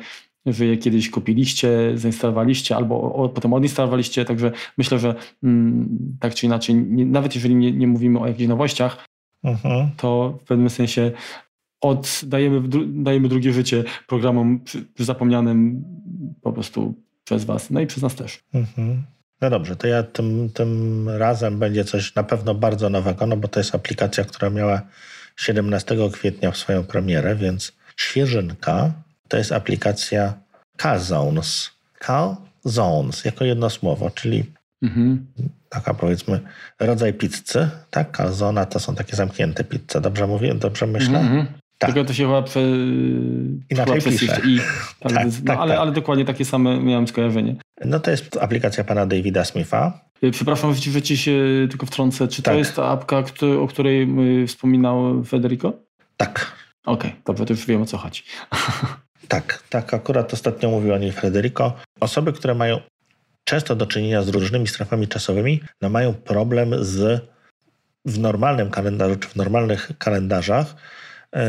wy je kiedyś kupiliście, zainstalowaliście albo o, o, potem odinstalowaliście, także myślę, że mm, tak czy inaczej, nie, nawet jeżeli nie, nie mówimy o jakichś nowościach, mhm. to w pewnym sensie oddajemy, dajemy drugie życie programom zapomnianym po prostu przez was, no i przez nas też. Mhm. No dobrze, to ja tym, tym razem będzie coś na pewno bardzo nowego, no bo to jest aplikacja, która miała siedemnastego kwietnia swoją premierę, więc świeżynka. To jest aplikacja Calzones. Calzones, jako jedno słowo, czyli mhm. taka powiedzmy rodzaj pizzy, tak? Calzona to są takie zamknięte pizze, dobrze mówię? Dobrze myślę? Mhm. Tak. Tylko to się chyba prze... inaczej pisze. I... Tak, tak, no, tak, ale, tak. ale dokładnie takie same miałem skojarzenie. No to jest aplikacja pana Davida Smitha. Przepraszam, że ci się tylko wtrącę. Czy tak. to jest ta apka, o której wspominał Federico? Tak. Okej, okay, dobrze, to już wiem, o co chodzi. Tak, tak, akurat ostatnio mówił o niej Federico. Osoby, które mają często do czynienia z różnymi strefami czasowymi, no mają problem z w normalnym kalendarzu, czy w normalnych kalendarzach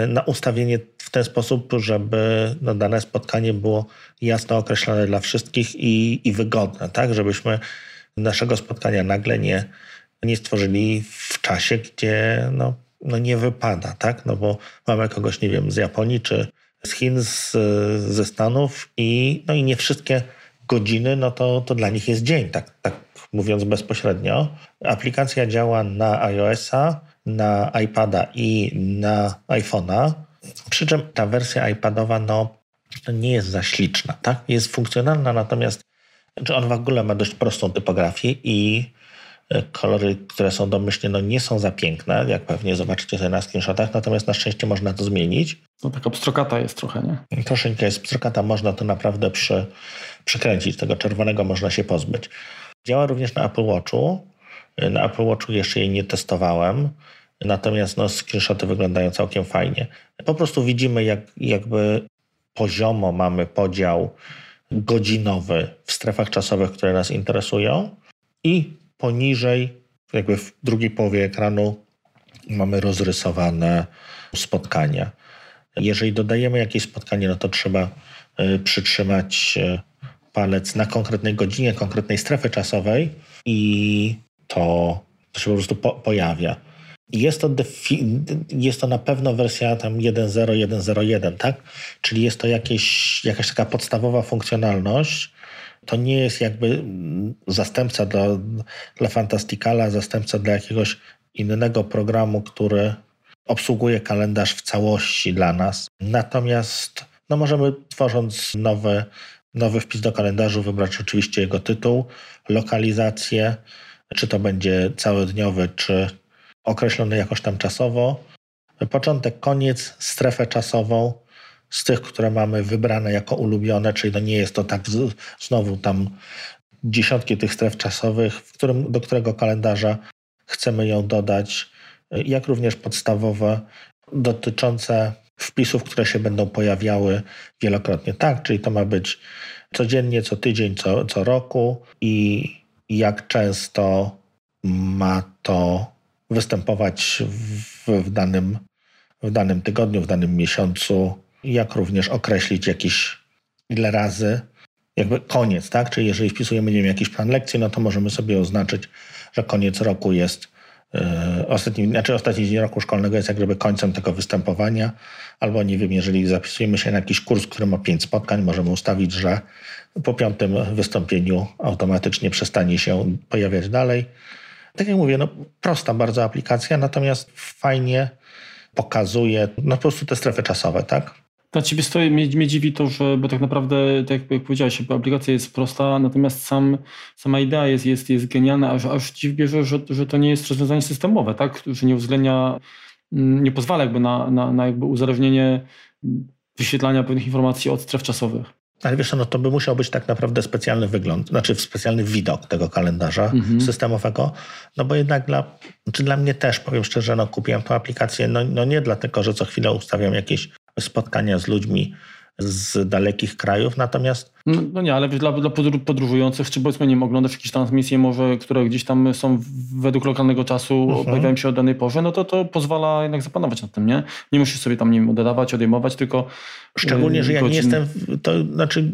na ustawienie w ten sposób, żeby no, dane spotkanie było jasno określone dla wszystkich i, i wygodne, tak? Żebyśmy naszego spotkania nagle nie, nie stworzyli w czasie, gdzie no, no nie wypada, tak? No bo mamy kogoś, nie wiem, z Japonii czy z Chin, z, ze Stanów i, no, i nie wszystkie godziny, no to, to dla nich jest dzień, tak, tak mówiąc bezpośrednio. Aplikacja działa na iOS-a, na iPada i na iPhone'a, przy czym ta wersja iPadowa no, nie jest za śliczna, tak? Jest funkcjonalna, natomiast czy on w ogóle ma dość prostą typografię i kolory, które są domyślnie, no nie są za piękne, jak pewnie zobaczycie sobie na screenshotach, natomiast na szczęście można to zmienić. No taka pstrokata jest trochę, nie? Troszeczkę jest pstrokata, można to naprawdę przy, przykręcić, tego czerwonego można się pozbyć. Działa również na Apple Watchu, na Apple Watchu jeszcze jej nie testowałem, natomiast no, screenshoty wyglądają całkiem fajnie. Po prostu widzimy, jak jakby poziomo mamy podział godzinowy w strefach czasowych, które nas interesują i poniżej, jakby w drugiej połowie ekranu mamy rozrysowane spotkania. Jeżeli dodajemy jakieś spotkanie, no to trzeba y, przytrzymać y, palec na konkretnej godzinie, konkretnej strefy czasowej i to, to się po prostu po, pojawia. Jest to, defi- jest to na pewno wersja tam jeden zero jeden zero jeden, tak? Czyli jest to jakieś, jakaś taka podstawowa funkcjonalność. To nie jest jakby zastępca dla, dla Fantasticala, zastępca dla jakiegoś innego programu, który obsługuje kalendarz w całości dla nas. Natomiast no możemy, tworząc nowy, nowy wpis do kalendarzu, wybrać oczywiście jego tytuł, lokalizację, czy to będzie całodniowy, czy określony jakoś tam czasowo. Początek, koniec, strefę czasową z tych, które mamy wybrane jako ulubione, czyli no nie jest to tak z, znowu tam dziesiątki tych stref czasowych, w którym, do którego kalendarza chcemy ją dodać, jak również podstawowe dotyczące wpisów, które się będą pojawiały wielokrotnie. Tak, czyli to ma być codziennie, co tydzień, co, co roku i jak często ma to występować w, w, danym, w danym tygodniu, w danym miesiącu, jak również określić jakiś ile razy, jakby koniec, tak? Czyli jeżeli wpisujemy, nie wiem, jakiś plan lekcji, no to możemy sobie oznaczyć, że koniec roku jest Yy, ostatni, znaczy ostatni dzień roku szkolnego jest jak gdyby końcem tego występowania, albo nie wiem, jeżeli zapisujemy się na jakiś kurs, który ma pięć spotkań, możemy ustawić, że po piątym wystąpieniu automatycznie przestanie się pojawiać dalej. Tak jak mówię, no prosta bardzo aplikacja, natomiast fajnie pokazuje no po prostu te strefy czasowe, tak? Na ciebie stoi, mnie, mnie dziwi to, że, bo tak naprawdę, tak jak powiedziałeś, aplikacja jest prosta, natomiast sam, sama idea jest, jest, jest genialna, aż, aż dziw bierze, że, że to nie jest rozwiązanie systemowe, tak? Że nie uwzględnia, nie pozwala jakby na, na, na jakby uzależnienie wyświetlania pewnych informacji od stref czasowych. Ale wiesz, no to by musiał być tak naprawdę specjalny wygląd, znaczy specjalny widok tego kalendarza mhm. systemowego, no bo jednak dla, czy dla mnie też, powiem szczerze, no kupiłem tę aplikację, no, no nie dlatego, że co chwilę ustawiam jakieś spotkania z ludźmi z dalekich krajów, natomiast... No, no nie, ale dla, dla podróżujących, czy powiedzmy, nie wiem, oglądasz jakieś transmisje może, które gdzieś tam są według lokalnego czasu, uh-huh. pojawiają się o danej porze, no to to pozwala jednak zapanować nad tym, nie? Nie musisz sobie tam, nie wiem, dodawać, odejmować, tylko... Szczególnie, że ja nie jestem... To znaczy,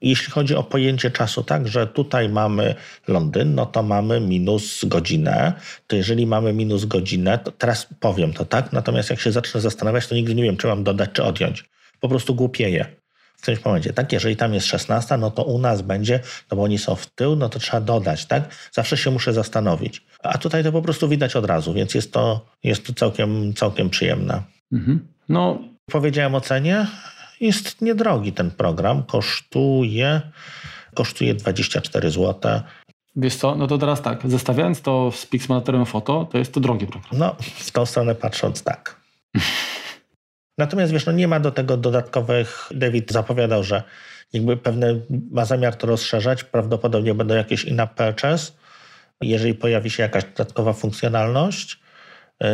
jeśli chodzi o pojęcie czasu, tak, że tutaj mamy Londyn, no to mamy minus godzinę, to jeżeli mamy minus godzinę, to teraz powiem to, tak? Natomiast jak się zacznę zastanawiać, to nigdy nie wiem, czy mam dodać, czy odjąć. Po prostu głupieje w którymś momencie, tak? Jeżeli tam jest szesnasta, no to u nas będzie, no bo oni są w tył, no to trzeba dodać, tak? Zawsze się muszę zastanowić. A tutaj to po prostu widać od razu, więc jest to, jest to całkiem, całkiem przyjemne. Mhm. No, powiedziałem o cenie. Jest niedrogi ten program. Kosztuje, kosztuje dwadzieścia cztery złote. Wiesz co, no to teraz tak, zestawiając to z Pixelmatorem Photo, to jest to drogi program. No, w tą stronę patrząc tak. Natomiast wiesz, no nie ma do tego dodatkowych... David zapowiadał, że jakby pewne ma zamiar to rozszerzać. Prawdopodobnie będą jakieś in-app purchase, jeżeli pojawi się jakaś dodatkowa funkcjonalność.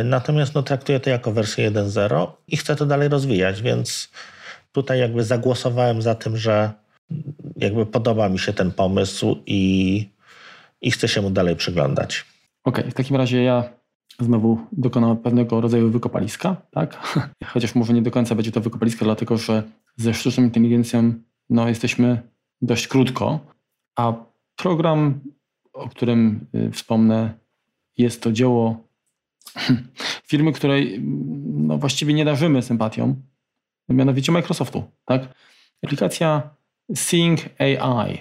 Natomiast no, traktuję to jako wersję jeden zero i chcę to dalej rozwijać, więc tutaj jakby zagłosowałem za tym, że jakby podoba mi się ten pomysł i, i chcę się mu dalej przyglądać. Okej, okay, w takim razie ja... Znowu dokonał pewnego rodzaju wykopaliska, tak? Chociaż może nie do końca będzie to wykopaliska, dlatego że ze sztuczną inteligencją no, jesteśmy dość krótko, a program, o którym y, wspomnę, jest to dzieło firmy, której no, właściwie nie darzymy sympatią, mianowicie Microsoftu, tak? Aplikacja Seeing A I,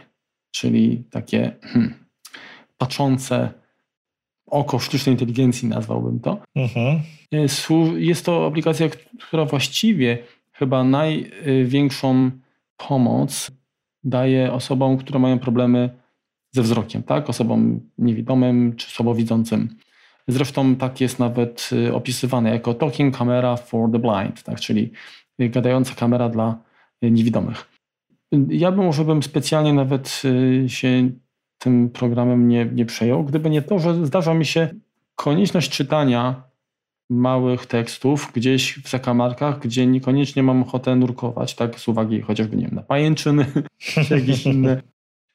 czyli takie hmm, patrzące oko sztucznej inteligencji, nazwałbym to. Mhm. Jest to aplikacja, która właściwie chyba największą pomoc daje osobom, które mają problemy ze wzrokiem, tak? Osobom niewidomym czy słabowidzącym. Zresztą tak jest nawet opisywane jako talking camera for the blind, tak? Czyli gadająca kamera dla niewidomych. Ja bym może bym specjalnie nawet się tym programem nie, nie przejął, gdyby nie to, że zdarza mi się konieczność czytania małych tekstów gdzieś w zakamarkach, gdzie niekoniecznie mam ochotę nurkować, tak, z uwagi chociażby, nie wiem, na pajęczyny czy jakieś inne,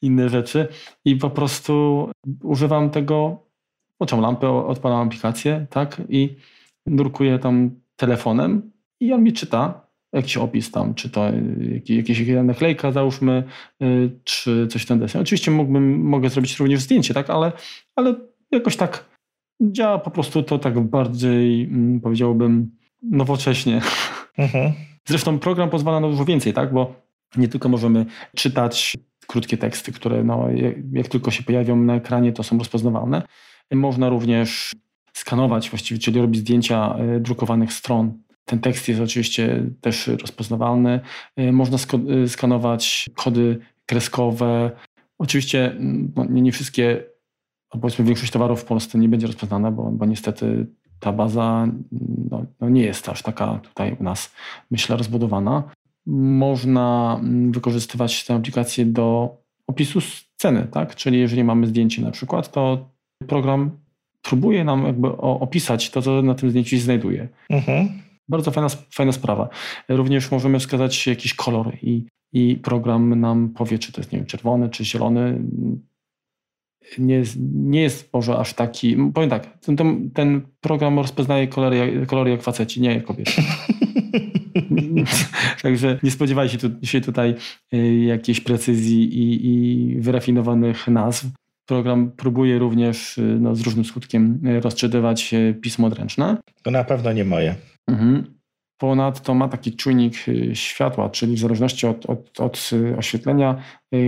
inne rzeczy i po prostu używam tego, włączam lampę, odpalam aplikację, tak, i nurkuję tam telefonem i on mi czyta jakiś opis tam, czy to jakaś naklejka, załóżmy, czy coś tam deseń. Oczywiście mógłbym, mogę zrobić również zdjęcie, tak, ale, ale jakoś tak działa po prostu to tak bardziej, powiedziałbym, nowocześnie. Mhm. Zresztą program pozwala na dużo więcej, tak, bo nie tylko możemy czytać krótkie teksty, które no, jak tylko się pojawią na ekranie, to są rozpoznawalne. Można również skanować właściwie, czyli robić zdjęcia drukowanych stron. Ten tekst jest oczywiście też rozpoznawalny. Można sk- skanować kody kreskowe. Oczywiście no, nie, nie wszystkie, albo powiedzmy większość towarów w Polsce nie będzie rozpoznana, bo, bo niestety ta baza no, no nie jest aż taka tutaj u nas, myślę, rozbudowana. Można wykorzystywać tę aplikację do opisu sceny, tak? Czyli jeżeli mamy zdjęcie na przykład, to program próbuje nam jakby opisać to, co na tym zdjęciu się znajduje. Mhm. Bardzo fajna, fajna sprawa. Również możemy wskazać jakiś kolor i, i program nam powie, czy to jest, nie wiem, czerwony, czy zielony. Nie jest, nie jest może aż taki... Powiem tak, ten, ten program rozpoznaje kolory, kolory jak faceci, nie jak kobiety. Także nie spodziewaj się, tu, się tutaj jakiejś precyzji i, i wyrafinowanych nazw. Program próbuje również no, z różnym skutkiem rozczytywać pismo odręczne. To na pewno nie moje. Mhm. Ponadto ma taki czujnik światła, czyli w zależności od, od, od oświetlenia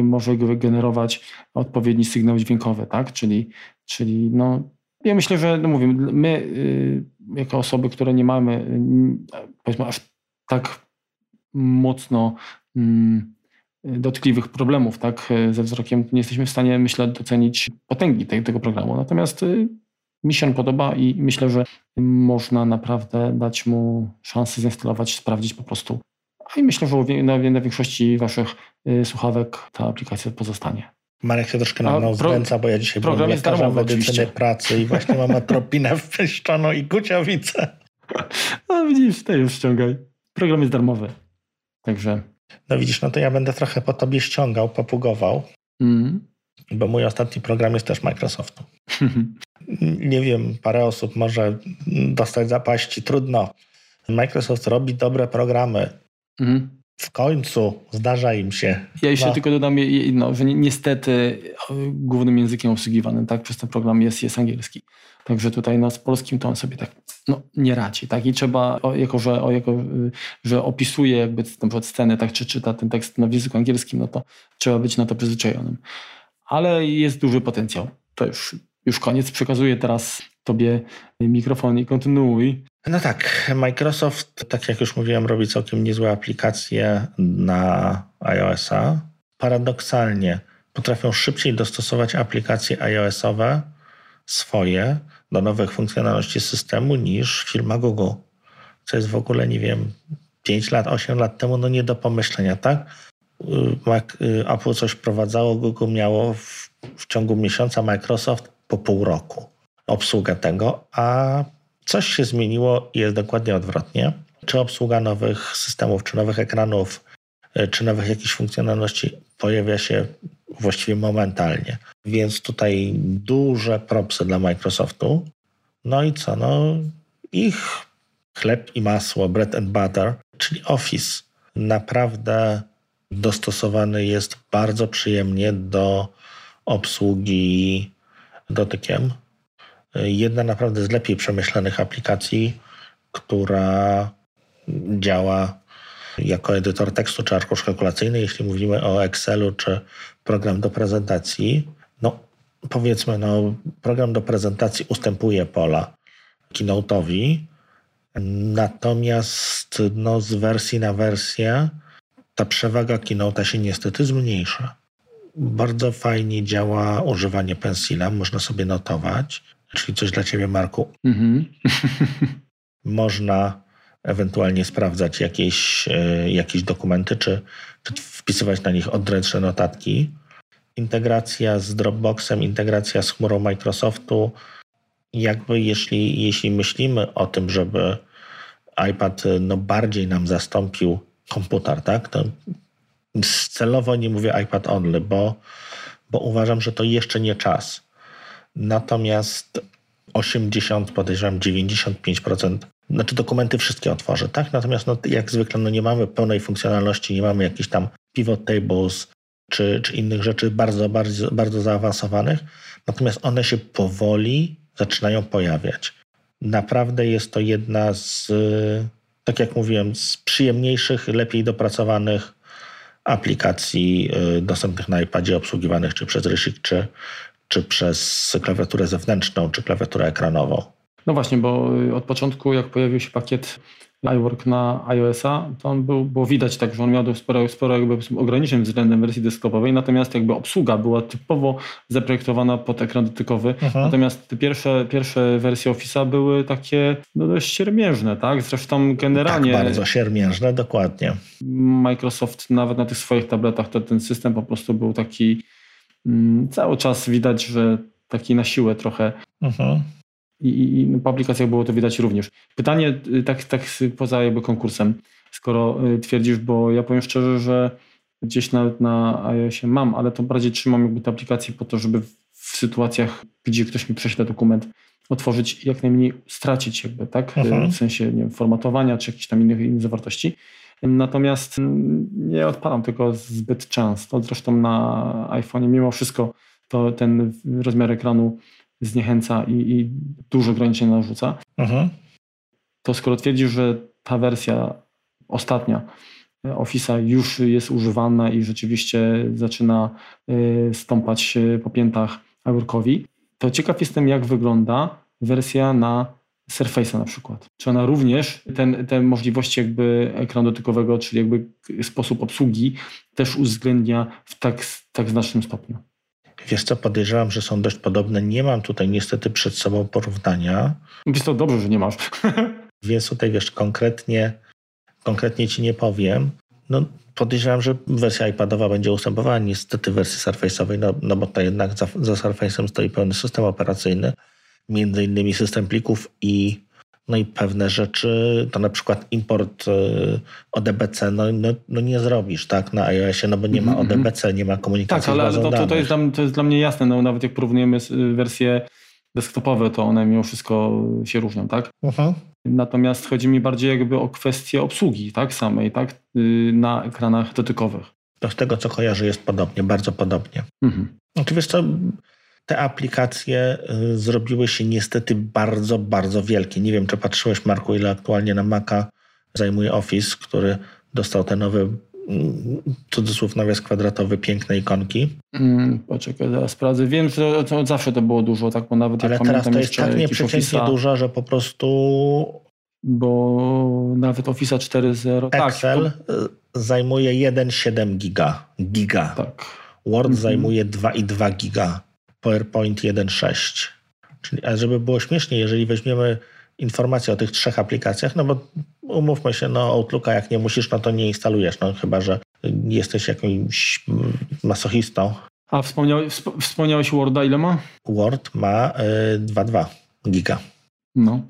może generować odpowiedni sygnał dźwiękowy, tak? Czyli, czyli no, ja myślę, że no mówię, my jako osoby, które nie mamy, powiedzmy, aż tak mocno mm, dotkliwych problemów, tak, ze wzrokiem, nie jesteśmy w stanie, myślę, docenić potęgi te, tego programu. Natomiast mi się on podoba i myślę, że można naprawdę dać mu szansę zainstalować, sprawdzić po prostu. A i myślę, że na, na większości waszych y, słuchawek ta aplikacja pozostanie. Marek się troszkę na mną zbęca, bo ja dzisiaj byłem lekarzem medycyny pracy i właśnie mam atropinę wpieszczoną i guciowicę. No widzisz, to już ściągaj. Program jest darmowy, także... No widzisz, no to ja będę trochę po tobie ściągał, papugował, mm. bo mój ostatni program jest też Microsoftu. Nie wiem, parę osób może dostać zapaści, trudno. Microsoft robi dobre programy. Mhm. W końcu zdarza im się. Ja jeszcze no. tylko dodam, no, że niestety głównym językiem obsługiwanym tak, przez ten program jest, jest angielski. Także tutaj no, z polskim to on sobie tak no, nie radzi. Tak? I trzeba, o, jako, że, o, jako że opisuje jakby na przykład scenę, tak, czy czyta ten tekst no, w języku angielskim, no to trzeba być na to przyzwyczajonym. Ale jest duży potencjał. To już, już koniec. Przekazuję teraz tobie mikrofon i kontynuuj. No tak, Microsoft, tak jak już mówiłem, robi całkiem niezłe aplikacje na iOS-a. Paradoksalnie potrafią szybciej dostosować aplikacje iOS-owe swoje do nowych funkcjonalności systemu niż firma Google, co jest w ogóle, nie wiem, pięć lat, osiem lat temu, no nie do pomyślenia, tak? Apple coś wprowadzało, Google miało w, w ciągu miesiąca, Microsoft po pół roku obsługę tego, a coś się zmieniło i jest dokładnie odwrotnie. Czy obsługa nowych systemów, czy nowych ekranów, czy nowych jakichś funkcjonalności pojawia się właściwie momentalnie. Więc tutaj duże propsy dla Microsoftu. No i co? No ich chleb i masło, bread and butter, czyli Office, naprawdę dostosowany jest bardzo przyjemnie do obsługi dotykiem. Jedna naprawdę z lepiej przemyślanych aplikacji, która działa jako edytor tekstu czy arkusz kalkulacyjny, jeśli mówimy o Excelu czy program do prezentacji. No powiedzmy, no, program do prezentacji ustępuje pola Keynote'owi, natomiast no, z wersji na wersję ta przewaga Keynote'a się niestety zmniejsza. Bardzo fajnie działa używanie Pencila, można sobie notować. Czyli coś dla ciebie, Marku. Mm-hmm. Można ewentualnie sprawdzać jakieś, y, jakieś dokumenty, czy, czy wpisywać na nich odręczne notatki. Integracja z Dropboxem, integracja z chmurą Microsoftu. Jakby jeśli, jeśli myślimy o tym, żeby iPad no, bardziej nam zastąpił komputer, tak? To celowo nie mówię iPad only, bo, bo uważam, że to jeszcze nie czas. Natomiast osiemdziesiąt, podejrzewam dziewięćdziesiąt pięć procent, znaczy dokumenty wszystkie otworzę, tak? Natomiast no, jak zwykle no, nie mamy pełnej funkcjonalności, nie mamy jakichś tam pivot tables czy, czy innych rzeczy bardzo, bardzo, bardzo zaawansowanych, natomiast one się powoli zaczynają pojawiać. Naprawdę jest to jedna z, tak jak mówiłem, z przyjemniejszych, lepiej dopracowanych aplikacji dostępnych na iPadzie, obsługiwanych czy przez rysik, czy czy przez klawiaturę zewnętrzną, czy klawiaturę ekranową. No właśnie, bo od początku, jak pojawił się pakiet iWork na iOS-a, to on był, było widać tak, że on miał sporo, sporo jakby ograniczeń względem wersji desktopowej, natomiast jakby obsługa była typowo zaprojektowana pod ekran dotykowy, mhm. natomiast te pierwsze, pierwsze wersje Office'a były takie no, dość siermiężne, tak? Zresztą generalnie... Tak, bardzo siermiężne, dokładnie. Microsoft nawet na tych swoich tabletach to ten system po prostu był taki... Cały czas widać, że taki na siłę trochę uh-huh. i, i po aplikacjach było to widać również. Pytanie tak, tak poza jakby konkursem, skoro twierdzisz, bo ja powiem szczerze, że gdzieś nawet na iOSie mam, ale to bardziej trzymam jakby te aplikacje po to, żeby w sytuacjach, gdzie ktoś mi prześle dokument, otworzyć i jak najmniej stracić jakby, tak? Aha. W sensie nie wiem, formatowania czy jakichś tam innych, innych zawartości. Natomiast nie odpalam tego zbyt często. Zresztą na iPhone'ie mimo wszystko to ten rozmiar ekranu zniechęca i, i dużo ograniczeń narzuca. Aha. To skoro twierdzisz, że ta wersja ostatnia Office'a już jest używana i rzeczywiście zaczyna stąpać po piętach iWorkowi, to ciekaw jestem, jak wygląda wersja na Surface'a na przykład. Czy ona również ten, te możliwości jakby ekranu dotykowego, czyli jakby sposób obsługi też uwzględnia w tak, tak znacznym stopniu? Wiesz co, podejrzewam, że są dość podobne. Nie mam tutaj niestety przed sobą porównania. Wiesz co, dobrze, że nie masz. Więc tutaj wiesz, konkretnie Konkretnie ci nie powiem. No, podejrzewam, że wersja iPadowa będzie ustępowała niestety wersji Surface'owej, no, no bo to jednak za, za Surface'em stoi pełny system operacyjny, między innymi system plików i, no i pewne rzeczy, to na przykład import O D B C no, no, no nie zrobisz tak na iOSie, no bo nie ma O D B C, nie ma komunikacji. Tak, ale, ale to, to, to, jest dla, to jest dla mnie jasne, no, nawet jak porównujemy wersje desktopowe, to one mimo wszystko się różnią, tak? Aha. Natomiast chodzi mi bardziej jakby o kwestię obsługi tak samej, tak, na ekranach dotykowych. To z tego, co kojarzę, jest podobnie, bardzo podobnie. Mhm. Znaczy, wiesz co, te aplikacje zrobiły się niestety bardzo, bardzo wielkie. Nie wiem, czy patrzyłeś, Marku, ile aktualnie na Maca zajmuje Office, który dostał ten nowy, cudzysłów, nawias kwadratowy, piękne ikonki. Hmm, poczekaj, zaraz sprawdzę. Wiem, że to, zawsze to było dużo, tak? Bo nawet ale jak teraz to jest tak nieprzeciętnie dużo, że po prostu... Bo nawet Office cztery zero... Excel tak, to... zajmuje jeden przecinek siedem giga. Giga. Tak. Word mhm. zajmuje dwa przecinek dwa giga. PowerPoint jeden przecinek sześć. Czyli, a żeby było śmiesznie, jeżeli weźmiemy informacje o tych trzech aplikacjach, no bo umówmy się, no Outlooka jak nie musisz, no to nie instalujesz, no chyba, że jesteś jakimś masochistą. A wspomniałeś, wspomniałeś Worda, ile ma? Word ma y, dwa przecinek dwa giga. No,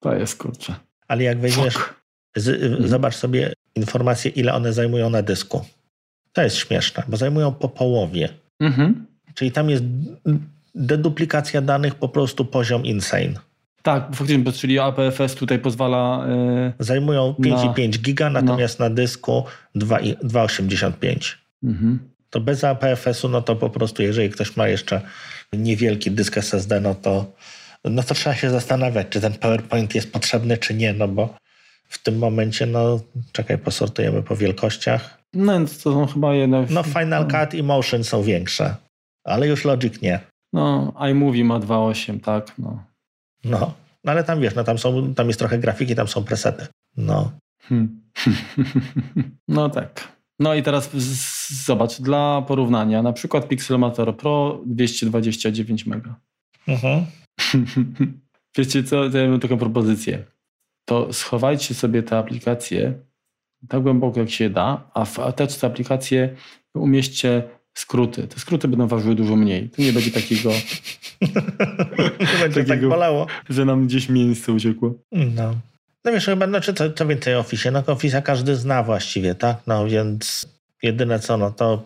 to jest kurczę. Ale jak weźmiesz, z, zobacz sobie informacje, ile one zajmują na dysku. To jest śmieszne, bo zajmują po połowie. Mhm. Czyli tam jest deduplikacja danych, po prostu poziom insane. Tak, faktycznie, czyli A P F S tutaj pozwala... Yy, Zajmują pięć przecinek pięć giga, natomiast na, na dysku dwa przecinek osiemdziesiąt pięć. Mhm. To bez A P F S-u, no to po prostu, jeżeli ktoś ma jeszcze niewielki dysk S S D, no to, no to trzeba się zastanawiać, czy ten PowerPoint jest potrzebny, czy nie, no bo w tym momencie, no czekaj, posortujemy po wielkościach. No to są chyba jednak... No Final Cut i Motion są większe, ale już Logic nie. No iMovie ma dwa przecinek osiem, tak, no. No, ale tam wiesz, no tam są, tam jest trochę grafiki, tam są presety. No. Hmm. No tak. No i teraz z- zobacz, dla porównania, na przykład Pixelmator Pro dwieście dwadzieścia dziewięć mega. Mhm. Wiecie co, to ja mam taką propozycję. To schowajcie sobie te aplikacje tak głęboko, jak się da, a w ateczce aplikacje umieśćcie skróty. Te skróty będą ważyły dużo mniej. Tu nie będzie takiego... To będzie takiego, tak bolało. Że nam gdzieś miejsce uciekło. No. No wiesz, chyba, znaczy co, co więcej o Office? No Office'a każdy zna właściwie, tak? No więc jedyne co, no to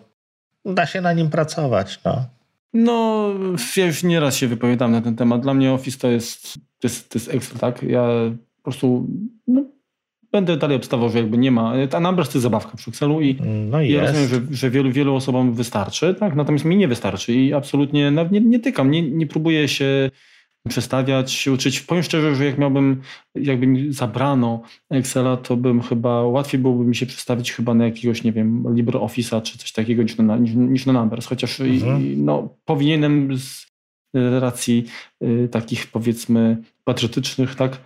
da się na nim pracować, no. No, ja już nieraz się wypowiadam na ten temat. Dla mnie Office to jest, to jest, to jest Excel, tak? Ja po prostu... No, będę dalej obstawał, że jakby nie ma. A nabrać to jest zabawka przy Excelu i no ja rozumiem, że, że wielu, wielu osobom wystarczy, tak? Natomiast mi nie wystarczy i absolutnie nawet nie, nie tykam, nie, nie próbuję się przestawiać, się uczyć. Powiem szczerze, że jak miałbym, jakby mi zabrano Excela, to bym chyba, łatwiej byłoby mi się przestawić chyba na jakiegoś, nie wiem, LibreOffice'a czy coś takiego niż na, niż, niż na Numbers, chociaż mhm. i, no, powinienem z racji y, takich powiedzmy patriotycznych, tak?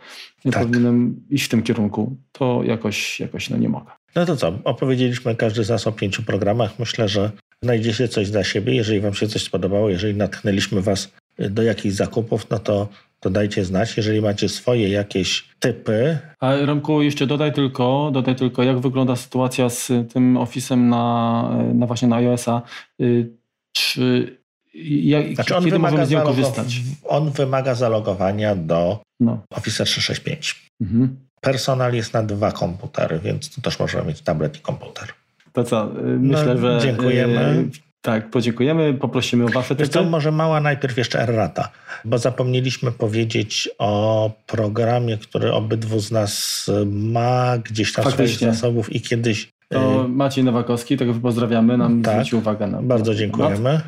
Nie tak. Powinienem iść w tym kierunku. To jakoś, jakoś no nie mogę. No to co? Opowiedzieliśmy każdy z nas o pięciu programach. Myślę, że znajdziecie coś dla siebie. Jeżeli wam się coś spodobało, jeżeli natchnęliśmy was do jakichś zakupów, no to, to dajcie znać. Jeżeli macie swoje jakieś typy... A Remku, jeszcze dodaj tylko, dodaj tylko, jak wygląda sytuacja z tym Office'em na, na właśnie na iOS-a. Y, czy Jak, znaczy on kiedy możemy z nią korzystać? On wymaga zalogowania do no. Office trzysta sześćdziesiąt pięć. Mhm. Personal jest na dwa komputery, więc tu też możemy mieć tablet i komputer. To co? Myślę, no, że... Dziękujemy. Tak, podziękujemy, poprosimy o wasze testy. To może mała najpierw jeszcze errata, bo zapomnieliśmy powiedzieć o programie, który obydwu z nas ma gdzieś tam Faktycznie. swoich zasobów i kiedyś... To Maciej Nowakowski, tego pozdrawiamy, nam tak, zwrócił uwagę. Na bardzo dziękujemy.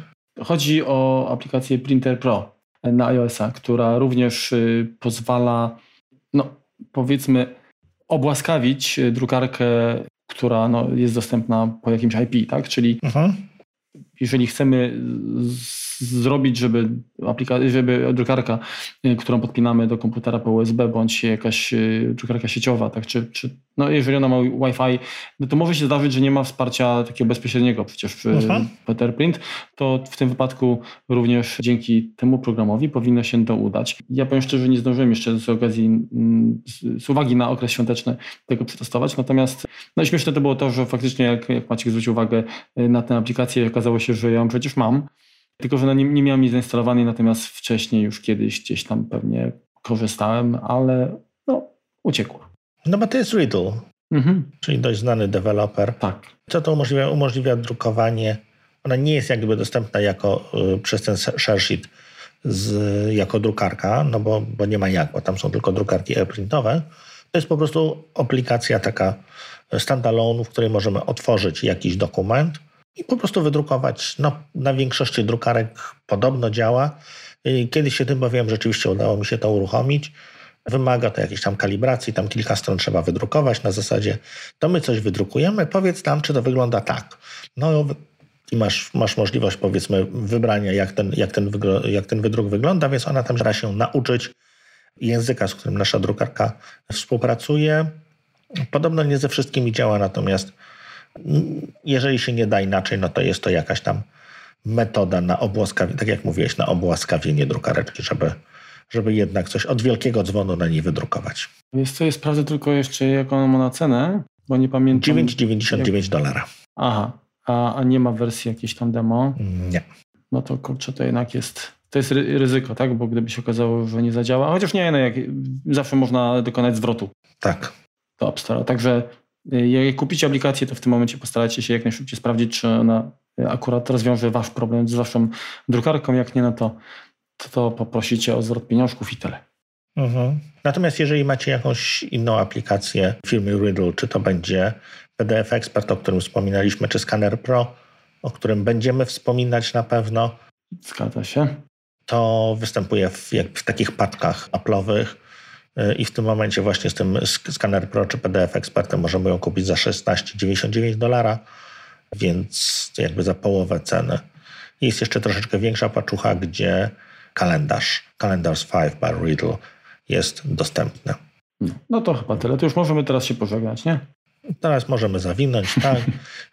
Chodzi o aplikację Printer Pro na iOS-a, która również pozwala, no powiedzmy, obłaskawić drukarkę, która no, jest dostępna po jakimś I P, tak? Czyli... Mhm. Jeżeli chcemy z- zrobić, żeby, aplika- żeby drukarka, y, którą podpinamy do komputera po U S B, bądź jakaś y, drukarka sieciowa, tak, czy, czy, no jeżeli ona ma Wi-Fi, no to może się zdarzyć, że nie ma wsparcia takiego bezpośredniego przecież y, P T R Print, to w tym wypadku również dzięki temu programowi powinno się to udać. Ja powiem szczerze, nie zdążyłem jeszcze z okazji, z, z uwagi na okres świąteczny tego przetestować, natomiast no śmieszne to było to, że faktycznie jak, jak Maciek zwrócił uwagę y, na tę aplikację, okazało się, że ją przecież mam, tylko że no nie, nie miałem jej zainstalowanej, natomiast wcześniej już kiedyś gdzieś tam pewnie korzystałem, ale no uciekła. No bo to jest Riddle, mhm. czyli dość znany deweloper. Tak. Co to umożliwia? Umożliwia drukowanie, ona nie jest jakby dostępna jako y, przez ten sharesheet y, jako drukarka, no bo, bo nie ma jak, bo tam są tylko drukarki e-printowe. To jest po prostu aplikacja taka standalone, w której możemy otworzyć jakiś dokument i po prostu wydrukować. No, na większości drukarek podobno działa. Kiedyś się tym bawiłem, rzeczywiście udało mi się to uruchomić. Wymaga to jakiejś tam kalibracji, tam kilka stron trzeba wydrukować na zasadzie, to my coś wydrukujemy, powiedz nam, czy to wygląda tak. No i masz, masz możliwość, powiedzmy, wybrania, jak ten, jak, ten wygr- jak ten wydruk wygląda, więc ona tam stara się nauczyć języka, z którym nasza drukarka współpracuje. Podobno nie ze wszystkimi działa, natomiast jeżeli się nie da inaczej, no to jest to jakaś tam metoda na obłaskawienie, tak jak mówiłeś, na obłaskawienie drukareczki, żeby, żeby jednak coś od wielkiego dzwonu na niej wydrukować. Wiesz co, ja sprawdzę tylko jeszcze, jaką ona ma na cenę, bo nie pamiętam. dziewięć dziewięćdziesiąt dziewięć dolara. Aha, a, a nie ma wersji jakiejś tam demo? Nie. No to kurczę, to jednak jest... To jest ryzyko, tak? Bo gdyby się okazało, że nie zadziała, chociaż nie, no jak, zawsze można dokonać zwrotu. Tak. Do App Store'a, także... Jak kupicie aplikację, to w tym momencie postarajcie się jak najszybciej sprawdzić, czy ona akurat rozwiąże wasz problem z waszą drukarką. Jak nie, no to, to, to poprosicie o zwrot pieniążków i tyle. Mhm. Natomiast jeżeli macie jakąś inną aplikację firmy Riddle, czy to będzie P D F Expert, o którym wspominaliśmy, czy Scanner Pro, o którym będziemy wspominać na pewno. Zgadza się. To występuje w, jak w takich paczkach Apple'owych. I w tym momencie właśnie z tym Scanner Pro czy P D F Expertem możemy ją kupić za szesnaście dziewięćdziesiąt dziewięć dolara, więc jakby za połowę ceny. Jest jeszcze troszeczkę większa paczucha, gdzie kalendarz, kalendarz pięć by Riddle jest dostępny. No to chyba tyle. To już możemy teraz się pożegnać, nie? Teraz możemy zawinąć, tak.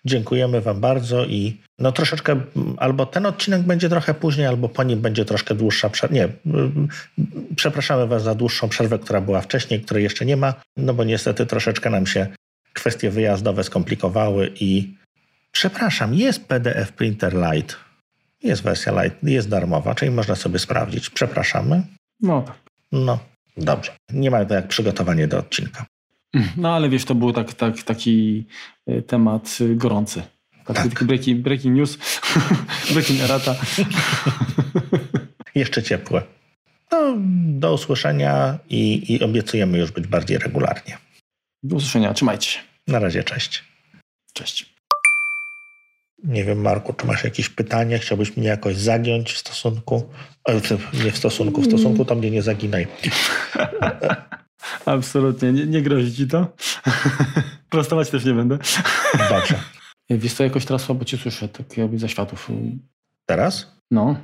Dziękujemy wam bardzo i no troszeczkę, albo ten odcinek będzie trochę później, albo po nim będzie troszkę dłuższa przerwa. Nie, przepraszamy was za dłuższą przerwę, która była wcześniej, której jeszcze nie ma, no bo niestety troszeczkę nam się kwestie wyjazdowe skomplikowały i przepraszam, jest P D F Printer Lite, jest wersja Lite, jest darmowa, czyli można sobie sprawdzić. Przepraszamy. No tak. No, dobrze. Nie ma to jak przygotowanie do odcinka. No ale wiesz, to był tak, tak, taki temat gorący. Taki, tak. breaking, breaking news, breaking errata. Jeszcze ciepłe. No, do usłyszenia i, i obiecujemy już być bardziej regularnie. Do usłyszenia, trzymajcie się. Na razie, cześć. Cześć. Nie wiem, Marku, czy masz jakieś pytania? Chciałbyś mnie jakoś zagiąć w stosunku? Nie w stosunku, w stosunku to mnie nie zaginaj. Absolutnie, nie, nie grozi ci to. Prostować też nie będę. Dobrze. Wiesz co, jakoś teraz słabo cię słyszę, tak jakby za światów. Teraz? No.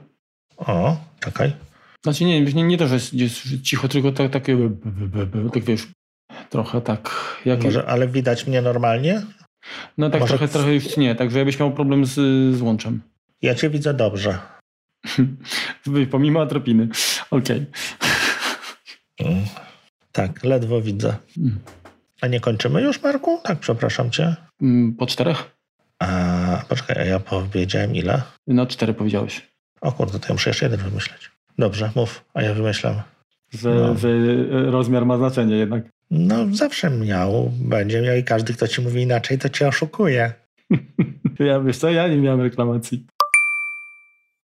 O, czekaj. Znaczy nie, nie, nie to, że jest, jest cicho, tylko tak, tak, tak wiesz, trochę tak. Jak... Może, ale widać mnie normalnie? No tak. Może... trochę, trochę już nie, także jakbyś miał problem z, z łączem. Ja cię widzę dobrze. Pomimo atropiny. Okej. Okay. Mm. Tak, ledwo widzę. A nie kończymy już, Marku? Tak, przepraszam cię. Po czterech? A, poczekaj, a ja powiedziałem ile? No, cztery powiedziałeś. O kurde, to ja muszę jeszcze jeden wymyśleć. Dobrze, mów, a ja wymyślam. Że, no. że rozmiar ma znaczenie jednak. No zawsze miał, będzie miał i każdy, kto ci mówi inaczej, to cię oszukuje. Ja wiesz co, ja nie miałem reklamacji.